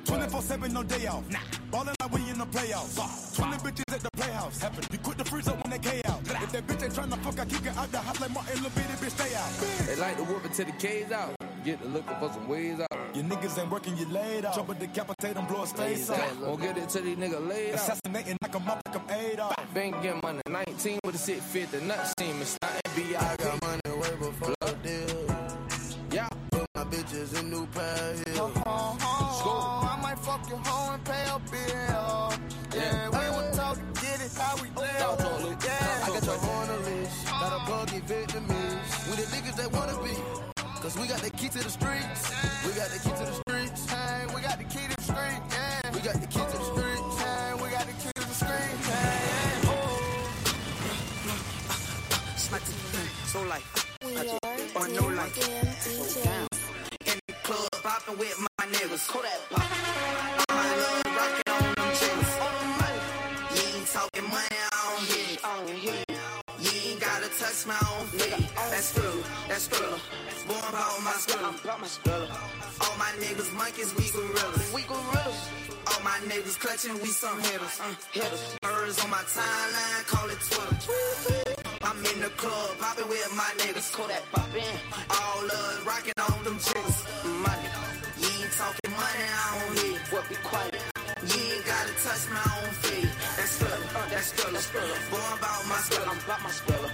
twenty-four seven, no day off. Nah. Ballin' like we in the playoffs. Wow. twenty wow. bitches at the playhouse. Happen. You quit the freezer when they K out. Blah. If that bitch ain't tryna fuck, I kick her out the house like Martin Luther King, bitch, stay out. Bitch. They like to whoop until the K's out. Get to looking for some ways out. Your niggas ain't working, you laid out. Trouble decapitate them, blow his face out. Won't get it till these niggas laid out. Assassinating, knock 'em up, knock 'em eight out. Been getting money nineteen with a six fifty, nut seam and starting B I. I got money way before the deal. Yeah, put my bitches in new pair here. Oh, oh, oh, I might fuck your hoe and pay a bill. Yeah, we will talk, get it how we live. Yeah, I got your horn on the leash. Got a pluggy Vietnamese. We the niggas that wanna be. Cause we got the key to the streets. We got the key to the streets. Hey, we got the key to the streets. Yeah. We got the key to the streets. Hey, we got the key to the streets. Hey, yeah. Oh. It's not the thing. So like, I just want no like. In the club, popping with my niggas. Call that pop. My love rocking on them chicks. You ain't talking money, I don't get it. I don't get it. You ain't gotta touch my own feet. That's true, that's true. Boy, I'm about my scrilla. All my niggas monkeys, we gorillas. We gorillas. All my niggas clutching, we some hitters. Uh, hitters. Birds on my timeline, call it Twitter. I'm in the club, poppin' with my niggas. Call that poppin'. All love rockin' on them chicks. Money. You ain't talking money, I don't need. What, be quiet? You ain't gotta touch my own feet. That's true, that's true. Boy, I'm about my scrilla. I'm about my scrilla.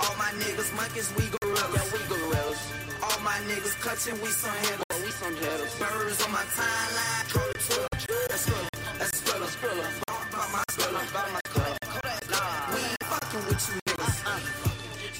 All my niggas monkeys, we gorillas. Yeah, we gorillas. All my niggas clutching, we some hitters. Oh, we some hitters. Birds on my timeline, call it Twitter. That's Skrilla, that's Skrilla, Skrilla. About my Skrilla, about my Skrilla. Nah, we ain't fucking with you niggas. Uh-uh.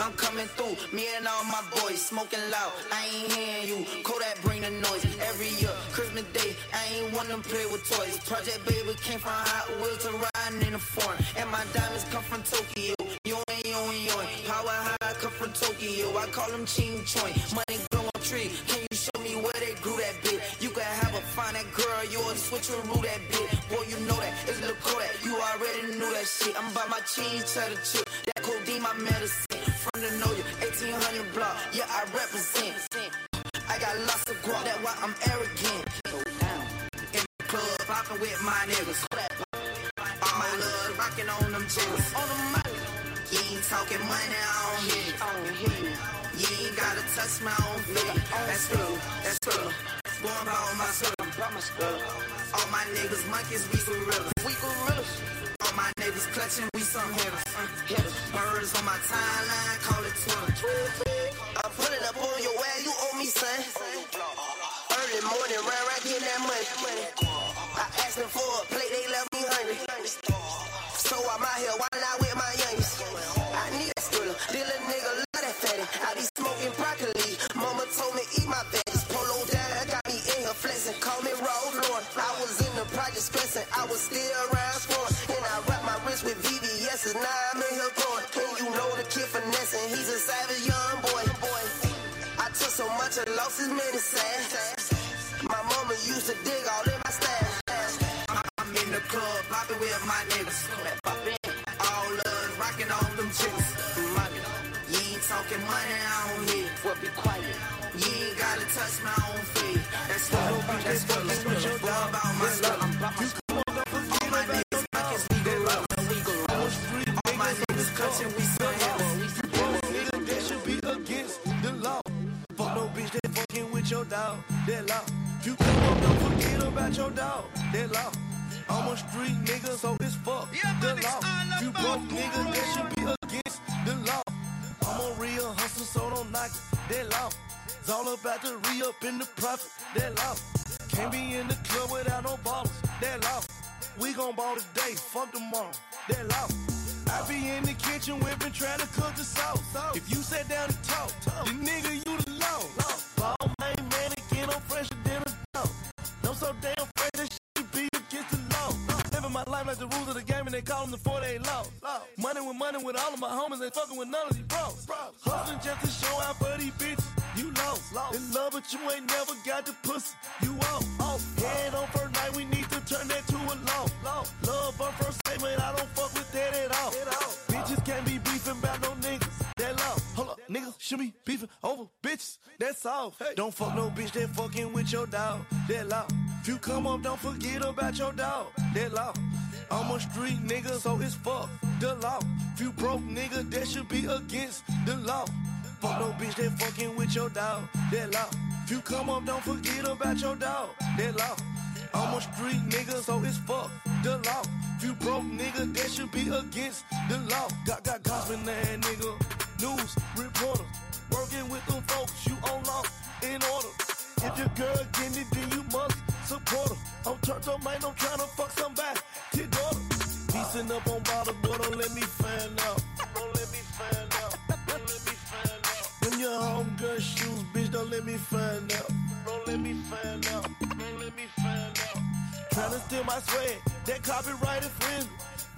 I'm coming through, me and all my boys smoking loud. I ain't hearing you. Kodak bring the noise every year. Christmas Day, I ain't want them play with toys. Project Baby came from Hot Wheels to riding in the foreign, and my diamonds come from Tokyo. You ain't stay on yon. Power high, come from Tokyo. I call them Ching Choin. Money grow on tree. Can you show me where they grew that bit? You can have a fine that girl, you a switcheroo that bit. Boy, you know that it's the code that you already knew that shit. I'm by my cheese to the chip. That codeine my medicine. From the know you, eighteen hundred block. Yeah, I represent. I got lots of guap, that's why I'm arrogant. In the club, poppin' with my niggas. All my love, rockin' on them jiggers. On the mic, you ain't talkin' money, I don't hear you. You ain't gotta touch my own feet. That's real, that's real. Going by on my skull. All my niggas, monkeys, we gorillas. We gorillas. All my niggas clutchin', we some hitters. Hitters. Birds on my timeline, call it Twitter. I put it up on your way, you owe me, son. Early morning, round right, get that money. I asked them for a plate, they left me hungry. So I'm out here, why not with my youngest? I need that thriller, deal a nigga, love that fatty. I be smoking broccoli, mama told me eat my veggies. Polo down, got me in her flexing, call me Road Lord. I was in the project stressing, I was still around for it. And I wrap my wrist with V V S's, now I'm in here going. And you know the kid finessing, he's a savage young boy. So much I lost his many sad. My mama used to dig all in my stash. I'm in the club, poppin' with my niggas. All love, rockin' on them chicks. You ain't talkin' money, I don't hear. Well, be quiet. You ain't gotta touch my own feet. That's what I'm that's what I'm about my stuff. All my niggas, I can speak it up. All my niggas clutchin', we so happy. That should be against the law. Bitch, they fucking with your dog, they law. You don't, don't forget about your dog, they law. I'm a street nigga, so it's fuck yeah, the law. You broke niggas, that should be against the law. I'm a real hustler, so don't knock it, they law. It's all about the re-up and the profit, they law. Can't be in the club without no ballers, they law. We gon' ball today, fuck tomorrow, they law. I be in the kitchen whipping, trying to cook the sauce. If you sit down and talk, the nigga you the law. Ball main mannequin, I'm fresher than a dog. I'm so damn fresh that shit be against the law. Living my life like the rules of the game and they call them the four-day law. Money with money with all of my homies, ain't fucking with none of these bros. Hustling just to show out for these bitches, you lost. In love, but you ain't never got the pussy, you off. Head on first night, we need to turn that to a law. Love on first statement, I don't fuck with that at all. Bitches can't be beefing about no niggas, that law. Hold up, niggas should be beefing over bitches, that's all. Hey. Don't fuck no bitch that fucking with your dog, that law. If you come up, don't forget about your dog, that law. I'm a street nigga, so it's fuck the law. If you broke nigga, that should be against the law. Fuck no bitch that fucking with your dog, that law. If you come up, don't forget about your dog, that law. I'm a street nigga, so it's fuck the law. If you broke nigga, that should be against the law. Got got gossiping that nigga, news reporter, working with them folks, you on law in order. If your girl getting it, then you must support her. I'm turned up, man, I'm trying to fuck somebody, your daughter. Piecing up on bottle, but don't let me find out. Don't let me find out. Don't let me find out. When your homegirl shoes, bitch, don't let me find out. Don't let me find out. Don't let me find out. Trying to steal my swag, that copyrighted friend.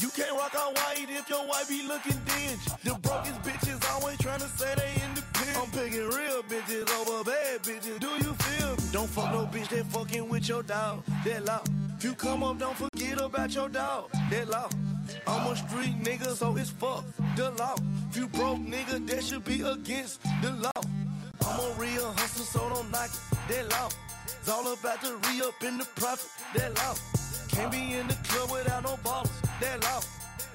You can't rock on white if your wife be looking dingy. The brokest bitches always trying to say they independent. I'm picking real bitches over bad bitches, do you feel me? Don't fuck no bitch that fucking with your dog, that law. If you come up, don't forget about your dog, that law. I'm a street nigga, so it's fuck the law. If you broke nigga, that should be against the law. I'm a real hustler, so don't knock it, that law. It's all about the re-up and the profit, that law. Can't be in the club without no ballers, that law.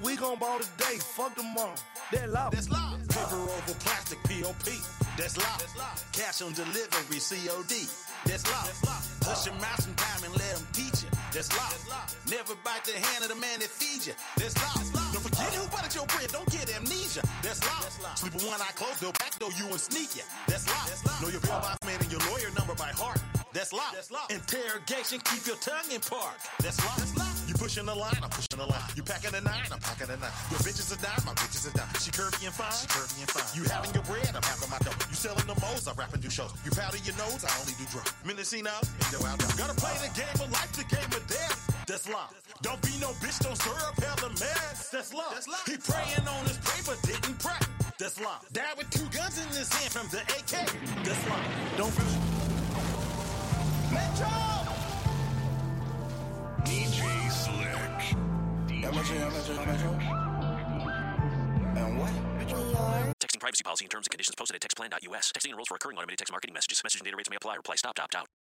We gon' ball today, fuck tomorrow, that law. That's law. Paper over plastic, P O P, that's law. Cash on delivery, C O D, that's law. Push your mouth some time and let them teach you, that's law. Never bite the hand of the man that feeds you, that's law. Don't forget who butted your bread, don't get amnesia, that's law. Sleep with one eye closed, they'll back door you and sneak you, that's law. Know your girl boss man and your lawyer number by heart, that's law. Interrogation, keep your tongue in park, that's law. You pushing the line, I'm pushing the line. You packing a nine, I'm packing a nine. Your bitches are dime, my bitches are dime. She curvy and fine, she curvy and fine. You having your bread, I'm having my dough. You selling the moles, I'm rapping do shows. You powder your nose, I only do drugs. Mendocino, and no out. Gotta play the game of life, the game of death. That's love. Don't be no bitch, don't stir up hella mess. That's love. That's love. He praying on his paper, didn't pray. That's love. Died with two guns in his hand from the A K. That's love. Don't be... Metro! D J Slick. D J Slick. And what? Texting privacy policy and terms and conditions posted at text plan dot u s. Texting enrolls for recurring automated text marketing messages. Message and data rates may apply. Reply stop to opt out.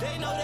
They know.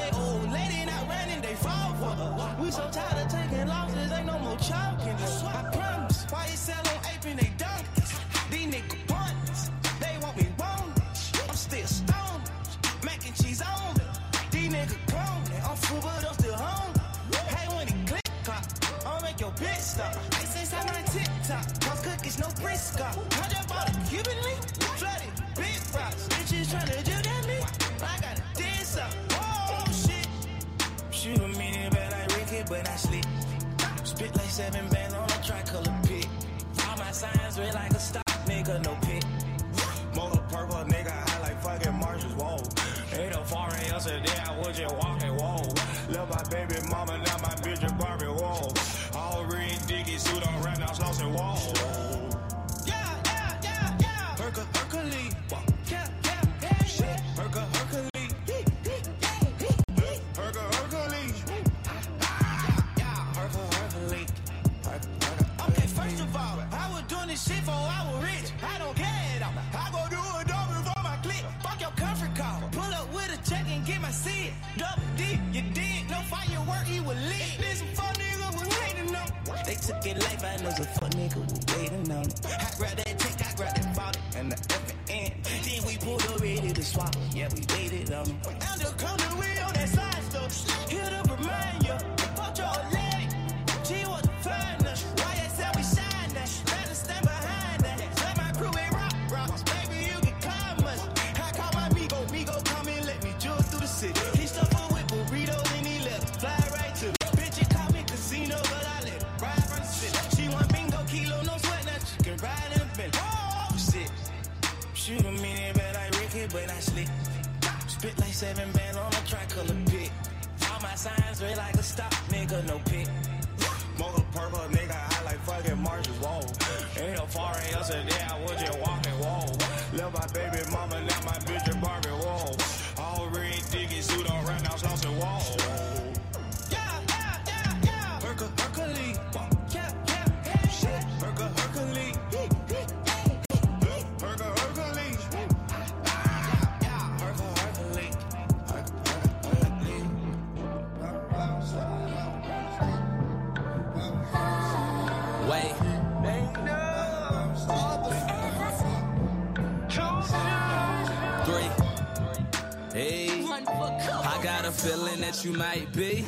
I got a feeling that you might be.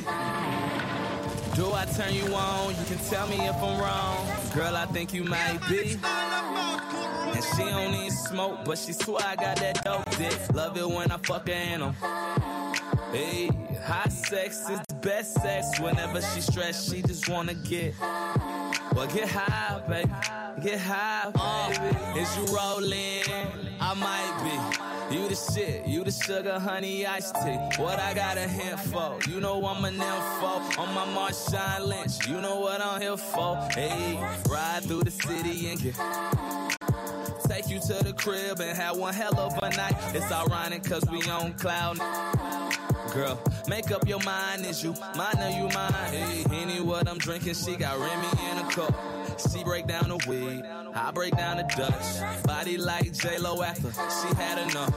Do I turn you on? You can tell me if I'm wrong. Girl, I think you might be. And she don't need smoke, but she swear I got that dope dick. Love it when I fuck her in 'em. Hey, hot sex is the best sex. Whenever she stressed, she just wanna get. Well, get high, baby. Get high, baby. Uh, is you rolling? I might be. You the shit. You the sugar, honey, iced tea. What I got a hint for? You know I'm an info. On my Marshawn Lynch. You know what I'm here for. Hey, ride through the city and get. Take you to the crib and have one hell of a night. It's ironic cause we on cloud. Girl, make up your mind. Is you mine or you mine? Hey, any what I'm drinking, she got Remy in a cup. She break down the weed, I break down the Dutch. Body like J-Lo after she had enough.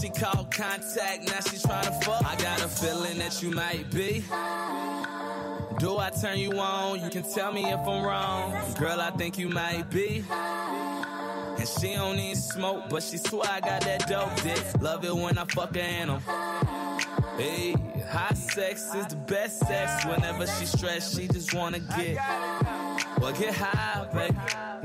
She called contact, now she tryna fuck. I got a feeling that you might be. Do I turn you on? You can tell me if I'm wrong. Girl, I think you might be. And she don't need smoke, but she swear I got that dope dick. Love it when I fuck her in 'em. Hey, hot sex is the best sex. Whenever she stressed, she just wanna get. Well, get high, baby.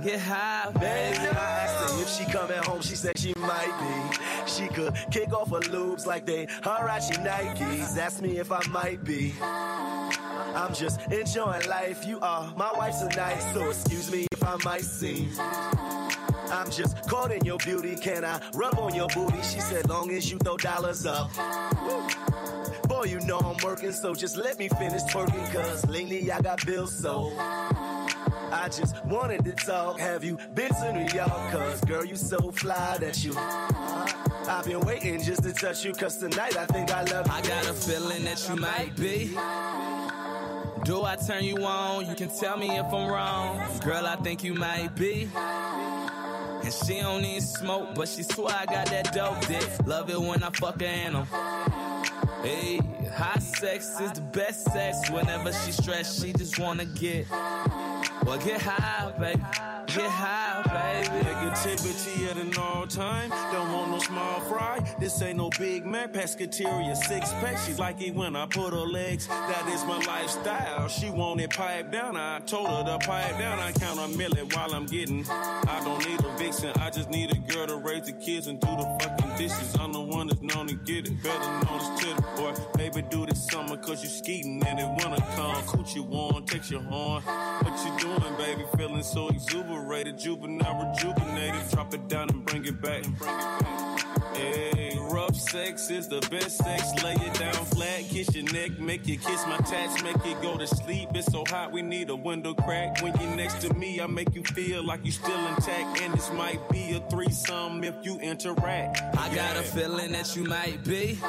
Get high, baby. I asked her if she coming home, she said she might be. She could kick off her lubes like they Harachi Nikes. Asked me if I might be. I'm just enjoying life. You are my wife tonight, so excuse me if I might seem. I'm just caught in your beauty. Can I rub on your booty? She said, long as you throw dollars up. Woo. Boy, you know I'm working, so just let me finish twerking. Cause lately I got bills, so I just wanted to talk. Have you been to New York? Cause girl, you so fly that you. I've been waiting just to touch you. Cause tonight I think I love you. I got a feeling that you might be. Do I turn you on? You can tell me if I'm wrong. Girl, I think you might be. And she don't need smoke, but she swear I got that dope dick. Love it when I fuck her in 'em. Hey, hot sex is the best sex. Whenever she stressed, she just wanna get. Well, get high, baby. Get high, baby. Negativity at an all time. Don't want no small fry. This ain't no Big Mac. Pescateria six pack. She like it when I put her legs. That is my lifestyle. She wanted pipe down. I told her to pipe down. I count a million while I'm getting. I don't need a vixen. I just need a girl to raise the kids and do the fucking dishes. I'm the one that's known to get it. Better known as to the boy. Baby, do this summer cause you skeetin' and it wanna come. Coochie warm, takes your horn. What you doing? Baby, feeling so exuberated, juvenile, rejuvenated. Drop it down and bring it back. And bring it back. Hey, rough sex is the best sex. Lay it down flat, kiss your neck, make you kiss my tats, make it go to sleep. It's so hot, we need a window crack. When you're next to me, I make you feel like you still intact. And this might be a threesome if you interact. I yeah. got a feeling that you might be.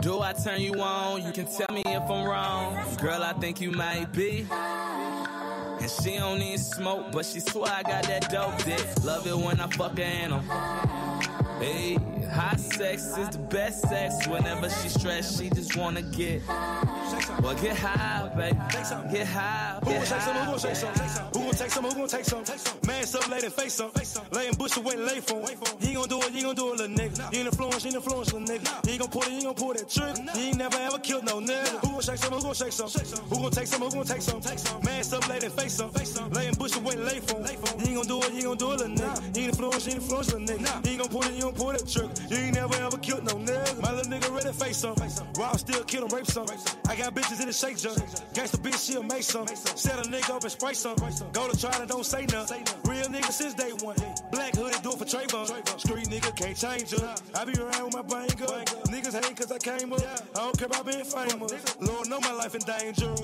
Do I turn you on? You can tell me if I'm wrong. Girl, I think you might be. And she don't need smoke, but she swear I got that dope dick. Love it when I fuck her in 'em. Hey, hot sex is the best sex. Whenever she stressed, she just wanna get. Well, get high, baby. Get high. Who gon' take some? Who gon' take some? Who gon' take some? Who gon' take some? Man, some lady face some. Laying bush away, lay for him. He gon' do it. He gon' do it, little nigga. He ain't influence. He ain't influence, little nigga. He gon' pull it. He gon' pull that trick. He ain't never ever killed no nigga. Who gon' shake some? Who gon' shake some? Who gon' take some? Who gon' take some? Man, some lady face some. Laying bush away, lay for him. He gon' do it. He gon' do it, little nigga. He ain't influence. He ain't influence, little nigga. He gon' pull it. He gon' pull that trick. He ain't never ever killed no nigga. My little nigga ready face some. Rob still kill him, rape some. I got bitches in the shake jug. Gangsta bitch, she'll make some. Set a nigga up and spray some. Go to trial and don't say nothing. Real nigga since day one. Black hoodie do it for Trayvon. Street nigga can't change her. I be around with my banger. Niggas hate cause I came up. I don't care about being famous. Lord know my life in danger.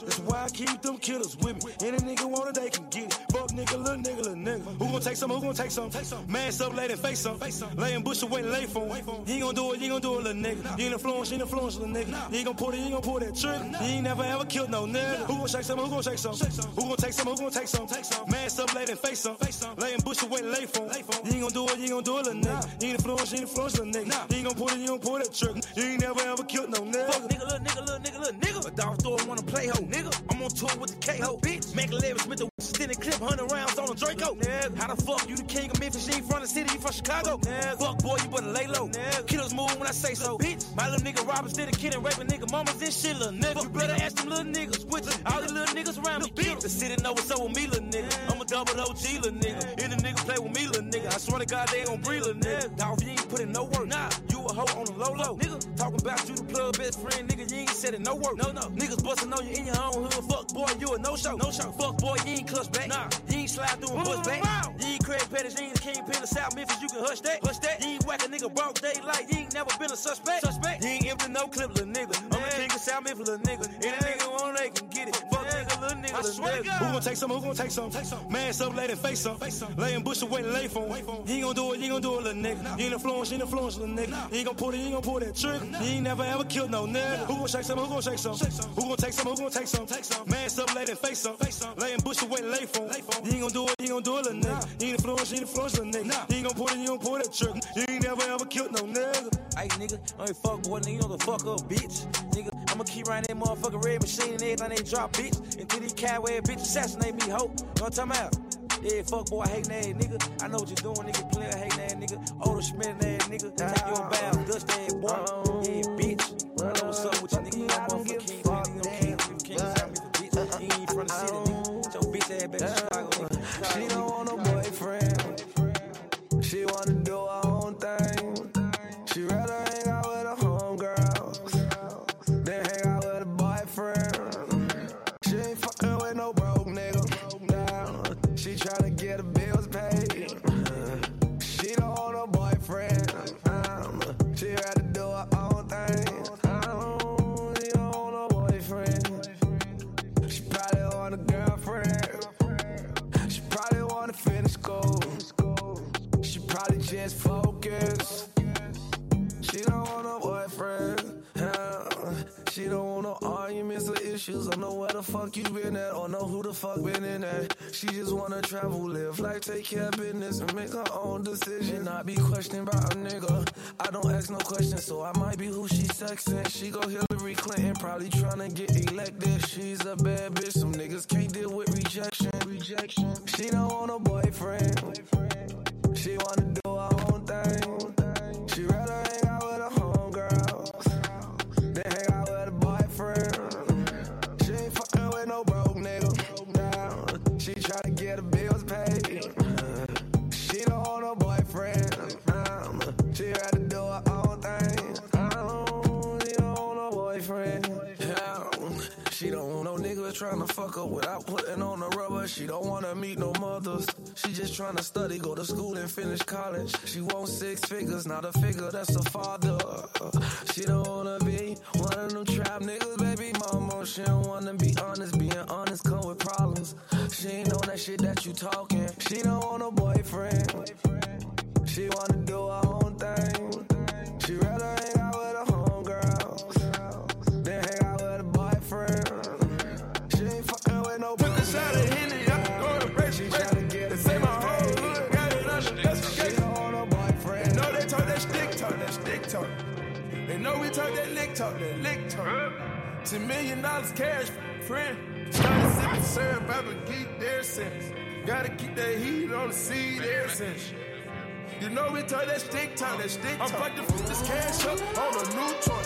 That's why I keep them killers with me. Any nigga want it, they can get it. Fuck nigga, little nigga, little nigga. Who gon' take some? Who gon' take some? Man, some lady, face some. Laying bush away, lay for him. He gon' do it, he gon' do it, little nigga. He ain't influence, he ain't influence, little nigga. He gon' pull it, he gon' pull that trick. He ain't never ever killed no nigga. Who gon' shake some? Who gon' shake some? Who gon' take some? Who gon' take some? Man, some lady, face some. Laying bush away, lay for him. He ain't gon' do it, he gon' do it, little nigga. He ain't influence, he ain't influence, little nigga. He ain't gon' pull it, he gon' pull that trick. He ain't never ever killed no nigga. Fuck nigga, little nigga, little nigga, little nigga. A dog store wanna play ho. I'm on tour with the K-Ho, bitch. Mac eleven Smith the sitting clip hundred rounds on a Draco. Nigga. How the fuck you the king of Memphis? You ain't from the city, you from Chicago. Nigga. Fuck boy, you better lay low. Nigga. Kiddos move when I say so. Bitch. My little nigga Roberts did a kid and raping nigga mamas and shit, little nigga. You better ask them little niggas. With them. All the little niggas around me. Bitch. The city know what's up with me, little nigga. Yeah. I'm a double O G, little nigga. Yeah. Any nigga play with me, little nigga. I swear to God they ain't gon' breathe, little nigga. Dog, you ain't put in no work. Nah, you a hoe on the low low. Nigga. Talking about you the plug best friend, nigga. You ain't said it no work. No, no. Niggas bustin' on you in your own hood. Fuck boy, you a no show. No show. Fuck boy, you ain't clutch back. Nah, you ain't slide through and bust back. You ain't Craig Pettis, you ain't the kingpin of South Memphis. You can hush that, hush that. You ain't whack a nigga broke daylight. You ain't never been a suspect, suspect. You ain't empty no clip, little nigga. I'm the king of South Memphis, little nigga. Any nigga want, they can get it. Fuck nigga, little nigga. I swear to God. Who gon' take some? Who gon' take some? Take some. Mass up, lay that face up. Face up. Layin' bush away, lay for him. You ain't gon' do it, you ain't gon' do it, little nigga. No. You ain't influence, you ain't influence, little nigga. No. You ain't gon' pull it, you ain't gon' pull that trick. No. You ain't never ever killed no nigga. No. Who gon' shake some? Who gon' shake some? Shake some. Who gon' take some? Who gon' take some? Take some. Mass up, lay that face up. Face up. Layin' bush away, lay for him. You ain't gon' do it, you ain't gon' do it, little nigga. No. You ain't influence, you ain't influence, little nigga. No. You ain't gon' pull it, you ain't gon' pull that trick. You ain't never ever killed no nigga. Hey nigga, I ain't fuck boy, nigga, you know the fuck up, bitch. Nigga, I'ma keep riding that motherfucking red machine and everything they drop, bitch. And then these cowhead bitch assassinate me, Hope. You know what I'm talking about? Yeah, fuck boy, hating ass nigga. I know what you're doing, nigga. Player hating ass nigga. Older smelling ass nigga. Take your bow, dust ass boy. Yeah, bitch. I know what's up with you, nigga. You got motherfucking king, nigga. Them king, king, out me for bitch. He ain't from the city, nigga. Get your bitch ass back to Chicago, nigga. She don't want no boyfriend. She wanna do her own thing. She rather hang out with a homegirl than hang out with a boyfriend. She ain't fucking with no broke nigga. Nah, she tryna get the bills paid. She don't want no boyfriend. Um, she rather do her own thing. Um, she don't want no boyfriend. She probably want a girlfriend. She probably wanna finish school. She probably just focused. She don't want no boyfriend, huh? She don't want no arguments or issues. I know where the fuck you been at, or know who the fuck been in at. She just wanna travel, live life, take care of business, and make her own decision. Not be questioned by a nigga. I don't ask no questions, so I might be who she sexing. She go Hillary Clinton, probably tryna get elected. She's a bad bitch, some niggas can't deal with rejection. Rejection. She don't want no boyfriend. She wanna do her own thing. She rather hang out with a homegirl than hang out with a boyfriend. She ain't fucking with no broke nigga. Nah, she tryna get the bills paid. She don't want no boyfriend. Nah, she rather do her own thing. I don't, she don't want no boyfriend. Yeah. She don't want no nigga tryna fuck up without putting on the rubber. She don't wanna meet no mothers. She just tryna study, go to school and finish college. She wants six figures, not a figure that's a father. She don't wanna be one of them trap niggas, baby mama. She don't wanna be honest, being honest come with problems. She ain't on that shit that you talking. She don't want no boyfriend. She wanna do her own thing. She rather hang out with a homegirl than hang out with a boyfriend. She ain't fucking with no boyfriend. Took a shot of Henny, I can go to Reggie. Say my whole hood got it under investigation. She don't want no boyfriend. They know they talk that stick talk, that stick talk. They know we talk that lick talk, that lick talk. Ten million dollars cash, friend. Tryna sip and serve, Baba geek their sense. Gotta keep that heat on the seed, air sense. You know we talk that stick talk, that stick talk. I'm about to put this cash up on a new toy.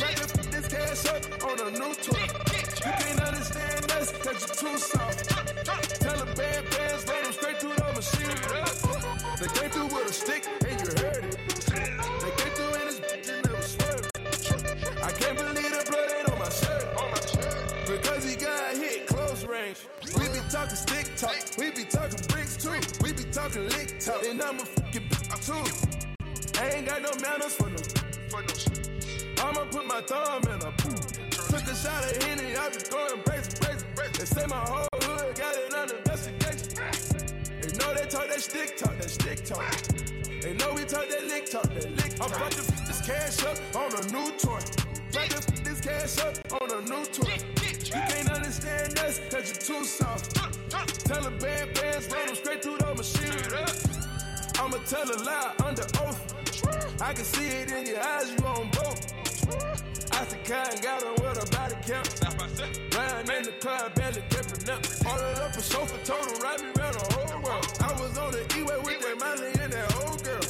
About to put this cash up on a new toy. You can't understand us, cause you're too soft. Tell a bad bands, let them straight through the machine. They came through with a stick, and you heard it. They came through in this bitch and never swerved. I can't believe the blood ain't on my shirt. Because he got hit close range. We be talking stick talk, we be talking bricks too. We be talking lick talk, and I'm a fucking bitch too. I ain't got no manners for no shit. I'ma put my thumb in a pool. Took a shot of Henny, I just go and brace, brace, brace. They say my whole hood got it under investigation. They know they talk that stick talk, that stick talk. They know we talk that lick talk, that lick talk. I'm about to put this cash up on a new toy. About to put this cash up on a new toy. You can't understand us, cause you're too soft. Tell a bad bands, run them straight through the machine. I'ma tell a lie under oath. I can see it in your eyes, you on both. I Lots of kind, got her with a body count. Lying in the club, barely dipping up. Ordered up a chauffeur, told him, ride me around the whole world. I was on the E-way with that Molly and that old girl.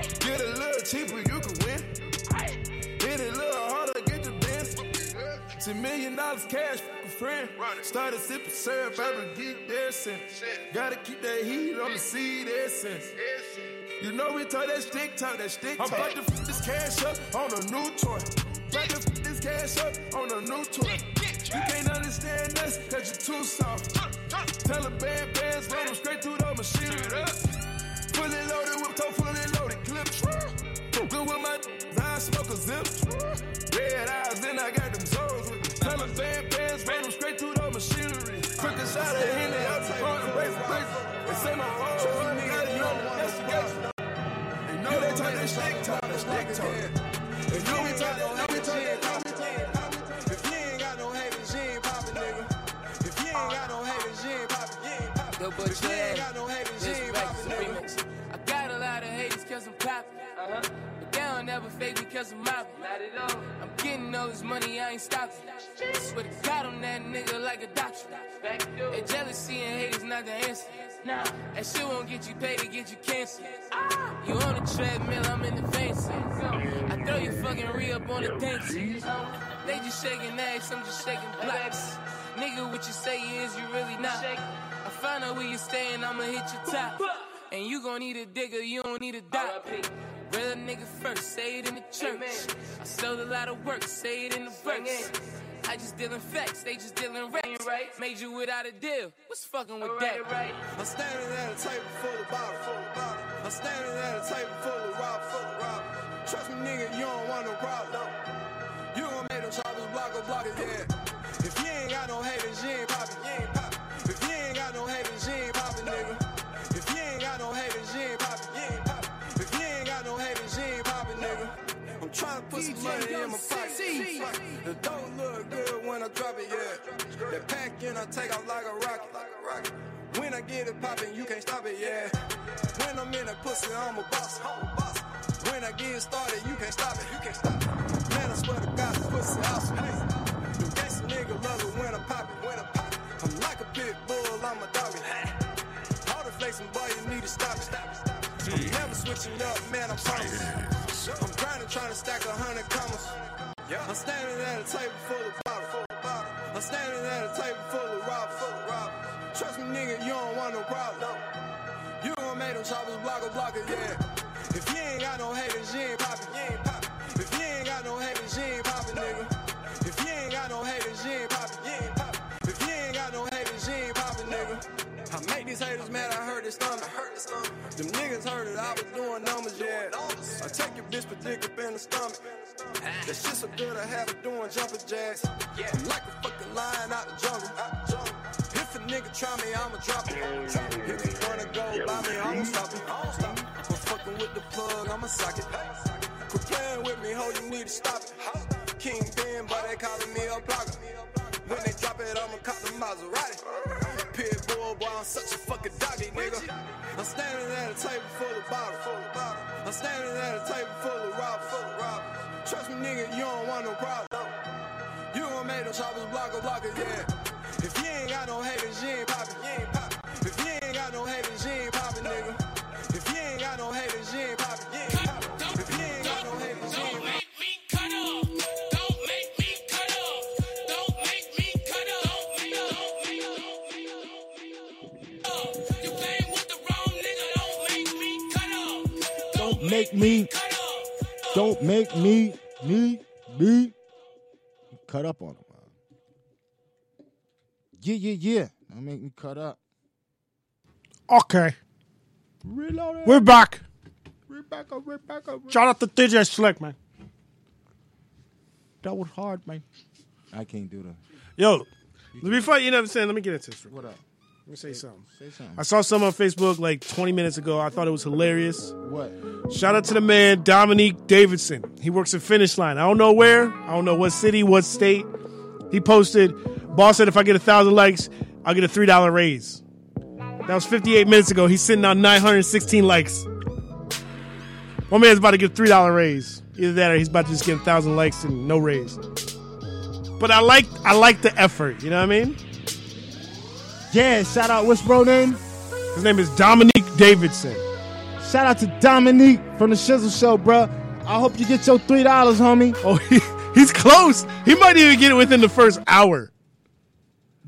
Get a little cheaper, you can win. Hit it a little harder, get your bins. ten million dollars cash for a friend. Started sipping syrup, I would get there since. Gotta keep that heat on the seed essence. You know we talk that stick talk, that stick talk. I'm about to f*** this cash up on a new toy. About to f*** this cash up on a new toy. You can't understand us, cause you're too soft. Tell a bad bands, run them straight through the machine. Fully loaded, whipped up, fully loaded clips. Good with my I smoke a zip. Red eyes, then I got them zones with me. Tell a bad bands, run them straight through the machinery. Quick a shot of Henley, I'll take on the race, race. They say my whole nigga, you know the investigation. You know they talk that stick talk, that stick talk. If you ain't got no habit, she ain't poppin', nigga. If you ain't got no habit, she ain't poppin', nigga. If you ain't got no habit, she ain't poppin', you ain't poppin'. If you ain't got no habit, she ain't poppin', nigga. I got a lot of haters cause I'm poppin'. Uh-huh. But they don't ever fake me cause I'm moppin'. Not at all. I'm getting all this money, I ain't stoppin'. I swear to God on that nigga like a doctor. And jealousy and hate is not the answer. Nah, that shit won't get you paid to get you cancer. Ah, you on the treadmill, I'm in the fence. I throw your fucking re-up on the tank. They just shaking ass, I'm just shaking blocks. Nigga, what you say is you really not. I find out where you staying, I'ma hit your top. And you gon' need a digger, you don't need a doc. Real nigga first, say it in the church. I sold a lot of work, say it in the verse. I just dealing facts, they just dealing racks. Made you without a deal, what's fucking with right, that? Right. I'm standing at a table full of bottle, full of bottle. I'm standing at a table full of rob, full of rob. Trust me, nigga, you don't want no problem. No. You gon' make them choppers block or block it, yeah. If you ain't got no haters, you ain't poppin', you ain't poppin'. If you ain't got no haters, you ain't poppin', nigga. If you ain't got no haters, you ain't poppin', you ain't poppin'. If you ain't got no haters, you ain't poppin', nigga. I'm tryna put some money in my pocket. The dough look good when I drop it, yeah. That pack and I take off like a rocket. When I get it poppin', you can't stop it, yeah. When I'm in a pussy, I'm a boss. When I get started, you can't stop it, you can't stop it. Man, I swear to God, this pussy awesome. The best nigga love it when I pop it, when I pop it. I'm like a pit bull, I'm a doggy. All the flakes and boy, you need to stop it, stop it, stop it. I'm never switching up, man, I promise. I'm grinding, trying to stack a hundred commas. Yeah. I'm standing at a table full of bottle, full of bottle. I'm standing at a table full of rob, full of rob. Trust me, nigga, you don't want no problem. No. You gon' make them choppers block a block it, yeah. If you ain't got no haters, you ain't poppin', you ain't poppin'. If you ain't got no haters, you ain't poppin', nigga. If you ain't got no haters, you ain't poppin', you ain't poppin'. If you ain't got no haters, you ain't poppin', nigga. I make these haters mad, I heard this stomach. Them niggas heard it, I was doing numbers, yeah. I take your bitch, but dick up in the stomach. That shit's so good, I have it doing jumping jacks. I'm like a fucking lion out the jungle. If a nigga try me, I'ma drop it. If you wanna go by me, I won't stop it. I'm fucking with the plug, I'ma sock it. Quit playing with me, ho, you need to stop it. King Ben, boy, they calling me a blogger. When they drop it, I'ma cop the Maserati. Pit bull, boy, I'm such a fucking doggy, nigga. I'm standing at a table full of bottles, full of bottles. I'm standing at a table full of robbers, full of robbers. Trust me, nigga, you don't want no problem. No. You gon' make them choppers block a block it, yeah. If you ain't got no haters, you ain't poppin', you ain't poppin'. If you ain't got no haters, you ain't poppin', nigga. If you ain't got no haters, you ain't poppin', you ain't poppin'. If you ain't got no haters, you ain't poppin'. Make me, don't make me, me, me, cut up on him. Man. Yeah, yeah, yeah. Don't make me cut up. Okay. Reloaded. We're back. We're back up, we're back up. Shout out to D J Slick, man. That was hard, man. I can't do that. Yo, you before you know what I'm saying, let me get into this. What up? Let me say something. say something. I saw something on Facebook like twenty minutes ago. I thought it was hilarious. What? Shout out to the man, Dominique Davidson. He works at Finish Line. I don't know where. I don't know what city, what state. He posted, boss said if I get one thousand likes, I'll get a three dollars raise. That was fifty-eight minutes ago. He's sitting on nine hundred sixteen likes. My man's about to get a three dollars raise. Either that or he's about to just get a thousand likes and no raise. But I like I like the effort, you know what I mean? Yeah, shout out, what's bro name? His name is Dominique Davidson. Shout out to Dominique from the Shizzle Show, bro. I hope you get your three dollars, homie. Oh, he, he's close. He might even get it within the first hour.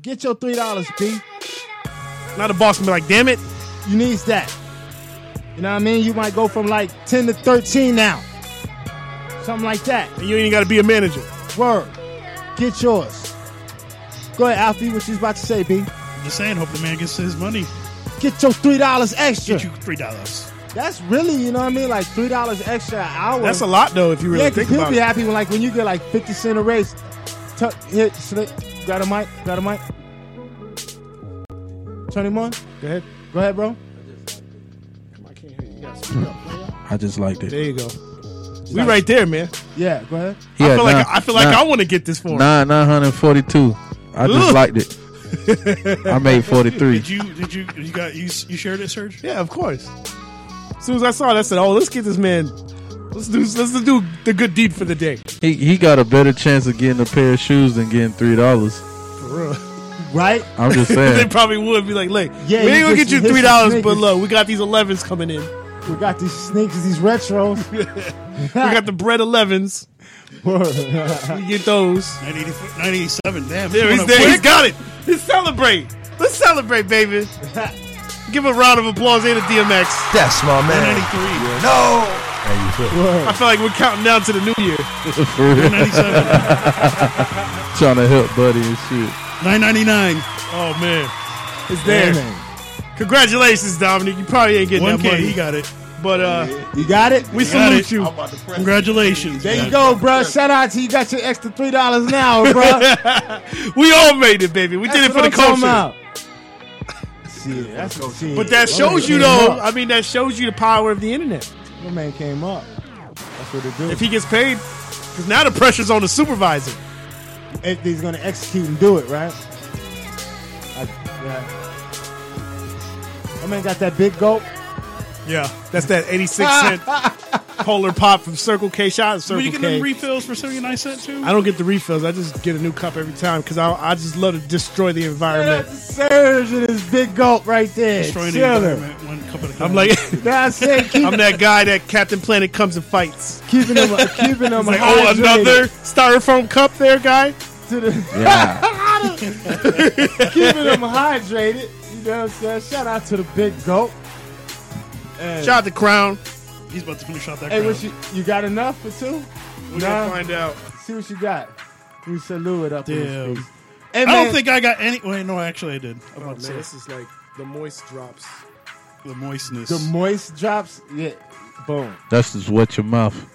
Get your three dollars, B. Now the boss can be like, damn it. You needs that. You know what I mean? You might go from like ten to thirteen now. Something like that. And you ain't got to be a manager. Word. Get yours. Go ahead, Alfie. What she's about to say, B. I'm just saying, hope the man gets his money. Get your three dollars extra. Get you three dollars. That's really, you know what I mean? Like three dollars extra an hour. That's a lot, though, if you really yeah, think about it. Yeah, people be happy when, like, when you get like fifty cent a raise. T- hit, slick. Got a mic. Got a mic. Tony Moore. Go ahead. Go ahead, bro. I just liked it. There you go. We nice. Right there, man. Yeah, go ahead. Yeah, I feel nine, like I feel like nine, I want to get this for him. Nine nine hundred forty two. I Ugh. just liked it. I made forty three. Did you? Did you? You got? You, you shared it, Serge? Yeah, of course. As soon as I saw it, I said, "Oh, let's get this man. Let's do. Let's do the good deed for the day." He he got a better chance of getting a pair of shoes than getting three dollars. For real. Right? I'm just saying. They probably would be like, look, yeah, we ain't going to get you three dollars, but look, we got these elevens coming in. We got these sneakers, these retros. We got the bread elevens. We get those. nine eighty-seven, damn. There, he's there. He's got it. Let's celebrate. Let's celebrate, baby. Give a round of applause to D M X. That's my man. one ninety-three. No. I feel like we're counting down to the new year. For real. Trying to help Buddy and shit. nine ninety-nine. Oh, man. It's there. Damn. Congratulations, Dominique. You probably ain't getting one K, that money. You got it. But, uh, yeah. You got it? We you salute it. You. Congratulations. There you go, bro. Shout out to you. Got your extra three dollars an hour, bro. We all made it, baby. We that's did it for the culture. Shit, that's shit. But that shows you, though. I mean, that shows you the power of the internet. My man came up. That's what it do. If he gets paid, because now the pressure's on the supervisor. If he's going to execute and do it, right? I, yeah. My man got that big gulp. Yeah, that's that eighty-six cent Polar Pop from Circle K. Shot Circle K. Will you get them refills for seventy-nine cents too? I don't get the refills. I just get a new cup every time because I, I just love to destroy the environment. Serge and his big gulp right there. Destroying the environment. One cup at a time. I'm like, that's it. Keep, I'm that guy that Captain Planet comes and fights. Keeping him, uh, keeping him. Like, oh, another styrofoam cup there, guy. To the yeah. Keeping him hydrated. You know what I'm saying? Shout out to the big gulp. Hey. Shout out the crown. He's about to finish out that hey, crown. Hey, you, you got enough for two? We're nah. going to find out. See what you got. We salute it up Damn. in his face. Hey, I man. don't think I got any. Wait, no, actually I did. Oh, man, this is like the moist drops. The moistness. The moist drops? Yeah. Boom. That's just what your mouth.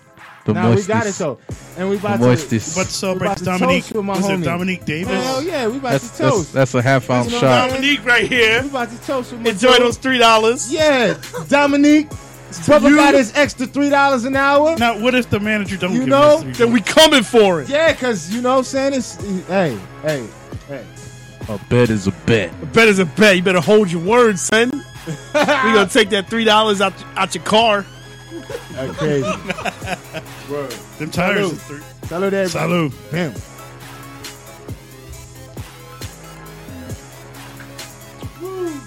The nah, moistest. we got it, though. And we about to celebrate to Dominique. To was homie. It Dominique Davis? Hell yeah, we about that's, to toast. That's, that's a half ounce shot. Dominique right here. We about to toast with my Enjoy toast. Those three dollars. Yeah, Dominique. Brother got his extra three dollars an hour. Now, what if the manager don't you give know, us three dollars? Then we coming for it. Yeah, because, you know what I'm saying? It's, hey, hey, hey. A bet is a bet. A bet is a bet. You better hold your word, son. We going to take that three dollars out, out your car. That's crazy. Word. Them tires. Salud. Salud, everybody. Salud. Bam. Woo.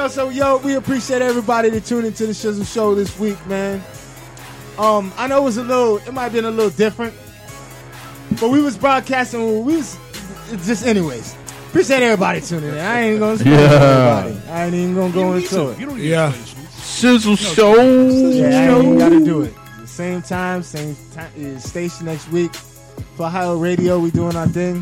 Yo, so, yo, we appreciate everybody that tuned into the Shizzle Show this week, man. Um, I know it was a little, it might have been a little different, but we was broadcasting, we was, just anyways. Appreciate everybody tuning in. I ain't going to spoil yeah. everybody. I ain't even going to go into it. You don't yeah. Shizzle Show. Yeah, you gotta do it. Same time, same time, station next week. For Ohio Radio, we doing our thing.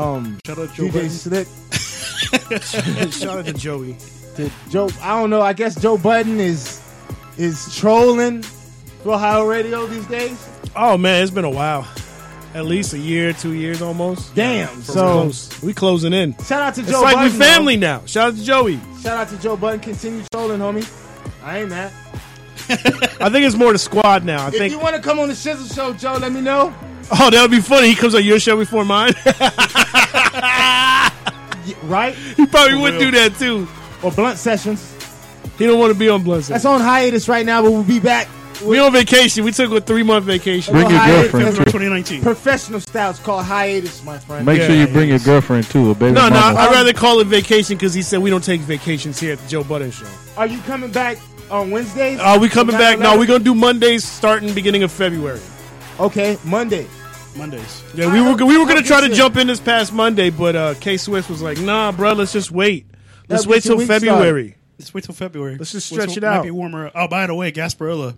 Um, shout out Joe D J Slick. Shout out to Joey. To Joe, I don't know. I guess Joe Budden is is trolling for Ohio Radio these days. Oh man, it's been a while. At least a year, two years almost. Damn. So close. We closing in. Shout out to Joe Budden. It's like Budden, we family homie. Now. Shout out to Joey. Shout out to Joe Budden. Continue trolling, homie. I ain't mad. I think it's more the squad now. I if think. If you want to come on the Shizzle Show, Joe, let me know. Oh, that would be funny. He comes on your show before mine. Yeah, right? He probably For would real. do that too. Or Blunt Sessions. He don't want to be on Blunt Sessions. That's on hiatus right now, but we'll be back. We on vacation. We took a three month vacation. Bring your girlfriend too. twenty nineteen Professional styles called hiatus, my friend. Make yeah, sure you bring your girlfriend too, a baby. No, mama. no. I'd rather call it vacation because he said we don't take vacations here at the Joe Budden Show. Are you coming back on Wednesdays? Are uh, we coming back? No, we're gonna do Mondays starting beginning of February. Okay, Monday. Mondays. Yeah, we were we were gonna try to jump in this past Monday, but uh, K Swiss was like, "Nah, bro, let's just wait. Let's wait till February. Start. Let's wait till February. Let's just stretch it out. Might be warmer. Oh, by the way, Gasparilla.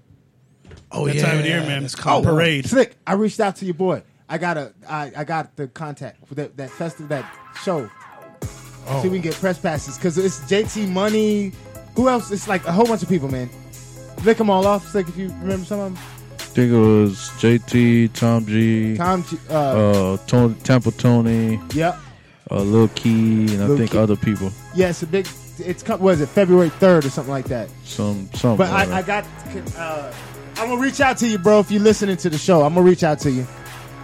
Oh, that yeah. time of the year, man. It's called oh, Parade. Slick, I reached out to your boy. I got a, I, I got the contact for that that festival, that show. Oh. See, we can get press passes because it's J T Money. Who else? It's like a whole bunch of people, man. Lick them all off, Slick. If you remember some of them. I think it was J T, Tom G, Tom G, uh, uh, Tony, Temple Tony, yep, uh, Lil Key, and Lil I think Key. Other people. Yeah, it's a big. It's was it February third or something like that. Some some. But I, I got. Uh, I'm gonna reach out to you, bro. If you're listening to the show, I'm gonna reach out to you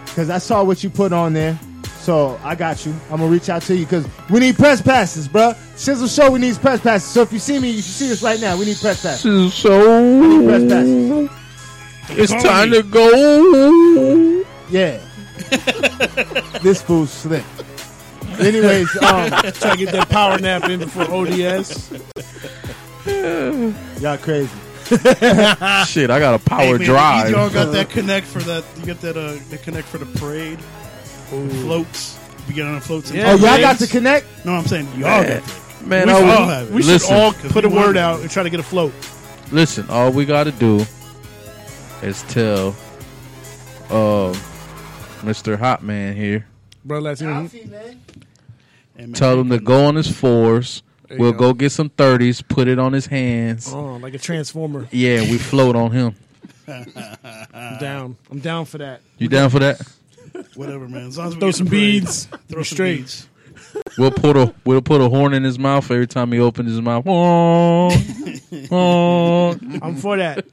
because I saw what you put on there. So I got you. I'm gonna reach out to you because we need press passes, bro. Sizzle show, we need press passes. So if you see me, you should see us right now. We need press passes. Sizzle show. We need press passes. It's time to go. Yeah. This fool slipped. Anyways, um, try to get that power nap in before O D S. Y'all crazy. Shit, I got a power hey, man, drive. Y'all got that connect for that. You got that uh, the connect for the parade. Ooh. Floats. We get on the floats. Yeah, oh, y'all got the connect? No, I'm saying y'all man. got that. Man, we should, all, have it. We Listen, should all put a word out and try to get a float. Listen, all we got to do. It's tell uh, Mister Hotman here. Bro, let's hear him. Tell him to go on his fours. We'll go. go get some thirties, put it on his hands. Oh, like a transformer. Yeah, we float on him. I'm down. I'm down for that. You down for that? Whatever, man. As long as we throw some beads. Throw some straight. Beads. We'll put a we'll put a horn in his mouth every time he opens his mouth. Oh, oh. I'm for that.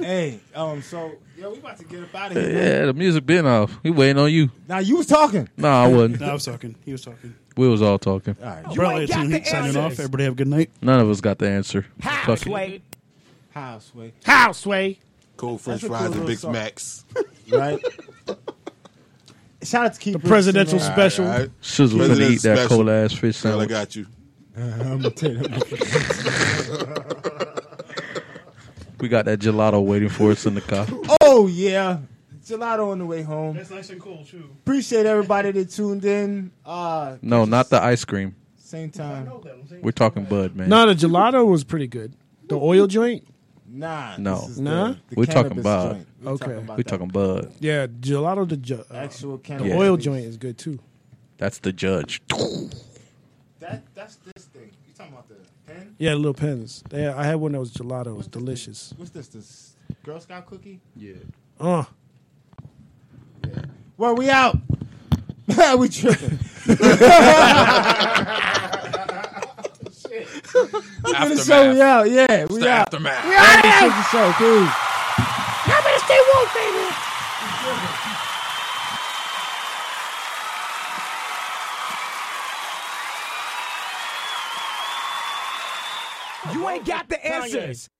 Hey, um, so yo, we about to get up out of here. Yeah, man. The music been off. We waiting on you. Now nah, you was talking. No, nah, I wasn't. No, nah, I was talking. He was talking. We was all talking. All right, oh, you signing answers. Off. Everybody have a good night. None of us got the answer. House way, house way, house way. Cold French fries cool and Big song. Macs, right? Shout out to Keith. The Richardson. Presidential all right, special. All right. Sizzle gonna eat special. That cold ass fish sandwich. Girl, I got you. Uh, I'm gonna tell you. We got that gelato waiting for us in the car. Oh, yeah. Gelato on the way home. That's nice and cool, too. Appreciate everybody that tuned in. Uh, no, not the ice cream. Same time. We're talking Bud, man. No, the gelato was pretty good. The oil joint? Nah. No. Nah? The, the We're talking Bud. We're okay. Talking We're that. talking Bud. Yeah, gelato, the ju- actual cannabis. The oil joint is good, too. That's the judge. That That's this thing. You talking about the... Pen? Yeah, the little pens. They had, I had one that was gelato. It was delicious. Thing? What's this? This Girl Scout cookie? Yeah. Uh. Yeah. Well, we out. We tripping. Shit. After the show, we out. Yeah, we it's out. The aftermath. We out. This is the show, please. Y'all better stay woke, baby. You ain't got the answers.